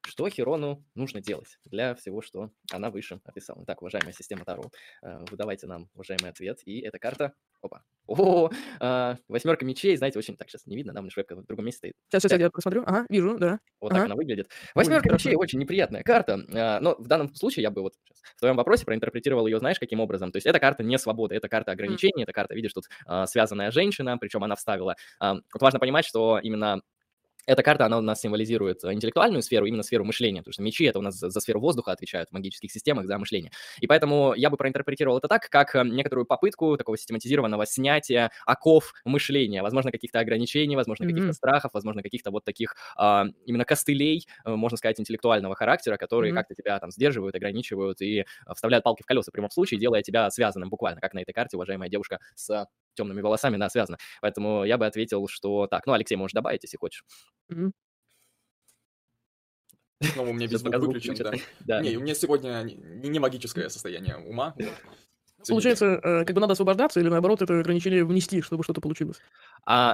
Что Херону нужно делать для всего, что она выше описала? Так, уважаемая система Таро, выдавайте нам, уважаемый, ответ. И эта карта... Опа. Восьмерка мечей, знаете, очень... Так, сейчас не видно, да, у меня швепка в другом месте стоит. Сейчас, я посмотрю. Ага, вижу, да. Так она выглядит. Восьмерка мечей — очень неприятная карта. Но в данном случае я бы в твоем вопросе проинтерпретировал ее, знаешь, каким образом. То есть эта карта не свобода, это карта ограничений, это карта, видишь, тут связанная женщина, причем она вставила... важно понимать, что именно... Эта карта, она у нас символизирует интеллектуальную сферу, именно сферу мышления, потому что мечи — это у нас за сферу воздуха отвечают в магических системах, за мышление. И поэтому я бы проинтерпретировал это так, как некоторую попытку такого систематизированного снятия оков мышления, возможно, каких-то ограничений, возможно, каких-то страхов, возможно, каких-то вот таких именно костылей, можно сказать, интеллектуального характера, которые как-то тебя там сдерживают, ограничивают и вставляют палки в колеса в прямом случае, делая тебя связанным буквально, как на этой карте, уважаемая девушка с темными волосами, да, связана. Поэтому я бы ответил, что так. Алексей, можешь добавить, если хочешь. У меня без звука выключен, да. У меня сегодня не магическое состояние ума. Получается, надо освобождаться или, наоборот, это ограничение внести, чтобы что-то получилось?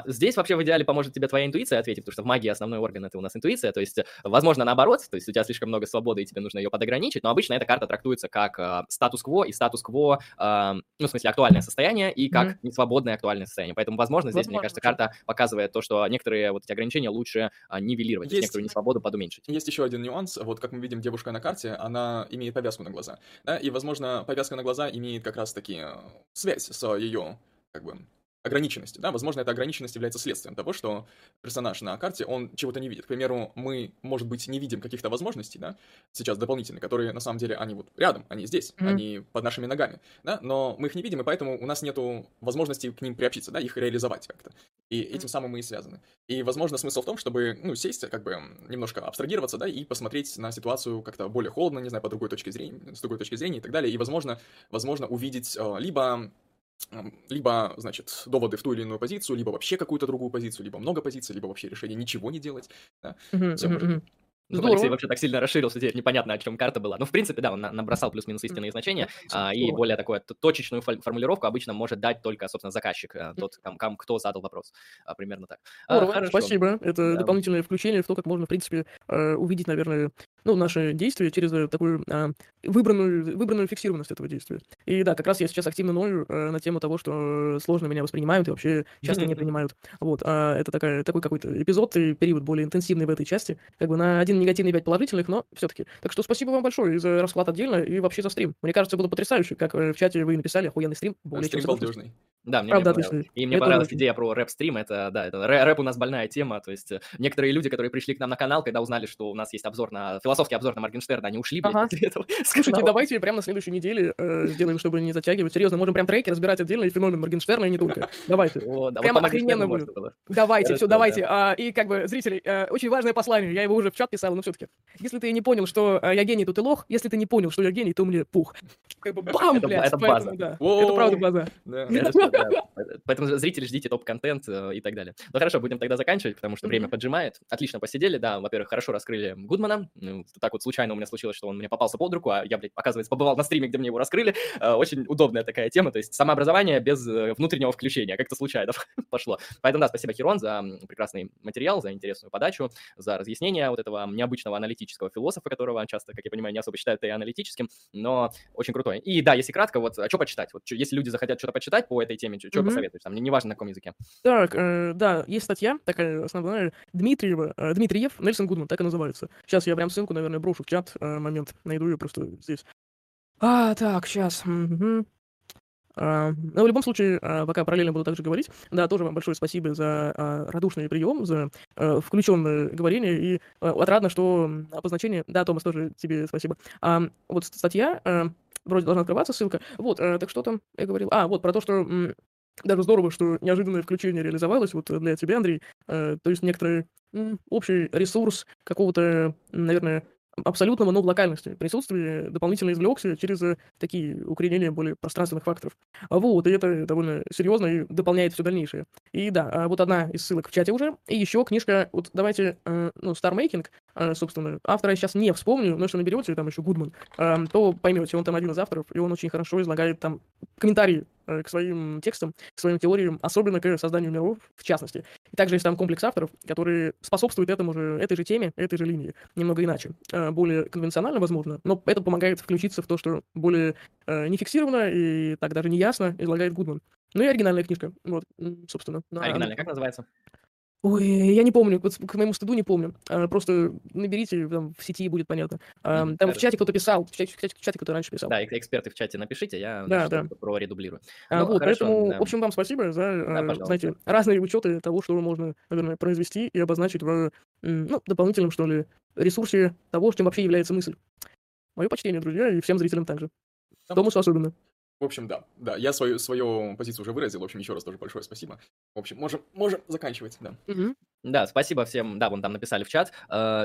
Здесь вообще в идеале поможет тебе твоя интуиция ответить, потому что в магии основной орган — это у нас интуиция, то есть, возможно, наоборот, то есть у тебя слишком много свободы, и тебе нужно ее подограничить, но обычно эта карта трактуется как статус-кво, и статус-кво, в смысле, актуальное состояние, и как несвободное актуальное состояние. Поэтому, возможно, здесь, мне кажется, карта показывает то, что некоторые вот эти ограничения лучше нивелировать, то есть некоторую несвободу подуменьшить. Есть еще один нюанс. Вот, как мы видим, девушка на карте, она имеет повязку на глаза, да? И, возможно, повязка на глаза имеет как раз-таки связь с ее, ограниченностью, да, возможно, эта ограниченность является следствием того, что персонаж на карте, он чего-то не видит. К примеру, мы, может быть, не видим каких-то возможностей, да, сейчас дополнительно, которые, на самом деле, они рядом, они здесь, они под нашими ногами, да, но мы их не видим, и поэтому у нас нету возможности к ним приобщиться, да, их реализовать как-то. И этим самым мы и связаны. И, возможно, смысл в том, чтобы, сесть, немножко абстрагироваться, да, и посмотреть на ситуацию как-то более холодно, не знаю, с другой точки зрения и так далее, и, возможно увидеть либо либо, значит, доводы в ту или иную позицию, либо вообще какую-то другую позицию, либо много позиций, либо вообще решение ничего не делать. Да? Ну, Алексей вообще так сильно расширился, теперь непонятно, о чем карта была. Но, в принципе, да, он набросал плюс-минус истинные значения, и более такую точечную формулировку обычно может дать только, собственно, заказчик, тот, кто задал вопрос. Примерно так. Спасибо. Это дополнительное включение в то, как можно, в принципе, увидеть, наверное, ну, наши действия через такую выбранную фиксированность этого действия. И да, как раз я сейчас активно ною на тему того, что сложно меня воспринимают и вообще часто не принимают. Вот. Это такой какой-то эпизод и период более интенсивный в этой части. Как бы на один негативный, 5 положительных, но все-таки. Так что спасибо вам большое за расклад отдельно и вообще за стрим. Мне кажется, было потрясающе, как в чате вы написали, охуенный стрим. Стрим балдежный. Да, мне понравилось. И мне понравилась идея про рэп-стрим. Это рэп у нас больная тема. То есть некоторые люди, которые пришли к нам на канал, когда узнали, что у нас есть обзор на философский обзор на Моргенштерна, они ушли после этого. Скажите, давайте прямо на следующей неделе сделаем, чтобы не затягивать. Серьезно, можем прям треки разбирать отдельно и феномен Моргенштерна, и не только. Давайте. Прямо охрененно будет. Давайте, все, давайте. И как бы, зрители, очень важное послание. Я его уже в чат писал, но все-таки. Если ты не понял, что я гений, то ты лох. Если ты не понял, что я гений, то мне пух. Как бы бам, блядь. Это база. Это правда база. Да. Поэтому, зрители, ждите топ-контент и так далее. Ну хорошо, будем тогда заканчивать, потому что время поджимает. Отлично посидели, да, во-первых, хорошо раскрыли Гудмана. Ну, так вот случайно у меня случилось, что он мне попался под руку, а я, блядь, оказывается, побывал на стриме, где мне его раскрыли. Очень удобная такая тема, то есть самообразование без внутреннего включения, как-то случайно пошло. Поэтому, да, спасибо, Хирон, за прекрасный материал, за интересную подачу, за разъяснение вот этого необычного аналитического философа, которого часто, как я понимаю, не особо считают и аналитическим, но очень крутой. И да, если кратко, вот, а что почитать? Вот, если люди захотят что-то почитать по этой теме, что посоветуешь? Там неважно, на каком языке. Так, да, есть статья такая основная, Дмитриев, Нельсон Гудман, так и называется. Сейчас я прям ссылку, наверное, брошу в чат, момент, найду ее просто здесь. Так, сейчас. Ну, в любом случае, пока параллельно буду также говорить, да, тоже вам большое спасибо за радушный прием, за включенное говорение, и отрадно, что обозначение... Да, Томас, тоже тебе спасибо. Вот статья... Вроде должна открываться ссылка. Вот, так что там я говорил? Вот про то, что даже здорово, что неожиданное включение реализовалось вот для тебя, Андрей. То есть некоторый общий ресурс какого-то, наверное, абсолютного, но в локальности присутствия дополнительно извлекся через такие укоренения более пространственных факторов. Вот, и это довольно серьезно и дополняет все дальнейшее. И да, вот одна из ссылок в чате уже. И еще книжка, вот давайте, ну, «Стармейкинг», собственно, автора я сейчас не вспомню, но если наберете, там еще Гудман, то поймете, он там один из авторов, и он очень хорошо излагает там комментарии к своим текстам, к своим теориям, особенно к созданию миров, в частности. И также есть там комплекс авторов, которые способствуют этому же, этой же теме, этой же линии, немного иначе, более конвенционально, возможно, но это помогает включиться в то, что более нефиксировано и так даже неясно излагает Гудман. Ну и оригинальная книжка, вот, собственно. Оригинальная, как называется? Ой, я не помню, вот к моему стыду не помню. Просто наберите, там в сети будет понятно. Там в чате кто-то писал, в чате кто-то раньше писал. Да, эксперты в чате напишите, я продублирую. Вот, хорошо, поэтому, в общем, вам спасибо за, знаете, разные учеты того, что можно, наверное, произвести и обозначить в, ну, дополнительном, что ли, ресурсе того, чем вообще является мысль. Мое почтение, друзья, и всем зрителям также. Томасу особенно. В общем, да, я свою позицию уже выразил, в общем, еще раз тоже большое спасибо. В общем, можем заканчивать, да. Да, спасибо всем, да, вон там написали в чат,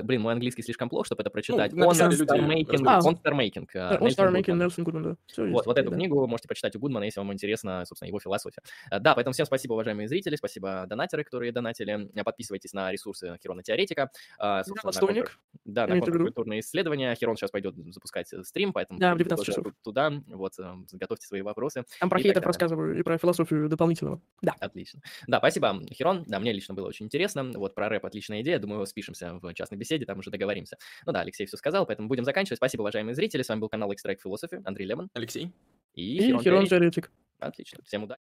блин, мой английский слишком плохо, чтобы это прочитать, он «Starmaking», Nelson Goodman, да. Вот эту книгу можете почитать у Гудмана, если вам интересна, собственно, его философия. Да, поэтому всем спасибо, уважаемые зрители, спасибо донатеры, которые донатили, подписывайтесь на ресурсы Хирона Теоретика. Отстойник. Да, на культурные исследования, Хирон сейчас пойдет запускать стрим, поэтому да, в 19 часов туда, вот, готовьте свои вопросы. Там про хейтер рассказываю и про философию дополнительного. Да. Отлично. Да, спасибо, Хирон. Да, мне лично было очень интересно. Вот про рэп отличная идея. Думаю, спишемся в частной беседе, там уже договоримся. Ну да, Алексей все сказал, поэтому будем заканчивать. Спасибо, уважаемые зрители. С вами был канал Lucky Strike Философия. Андрей Лемон. Алексей. И Хирон Теоретик. Отлично. Всем удачи.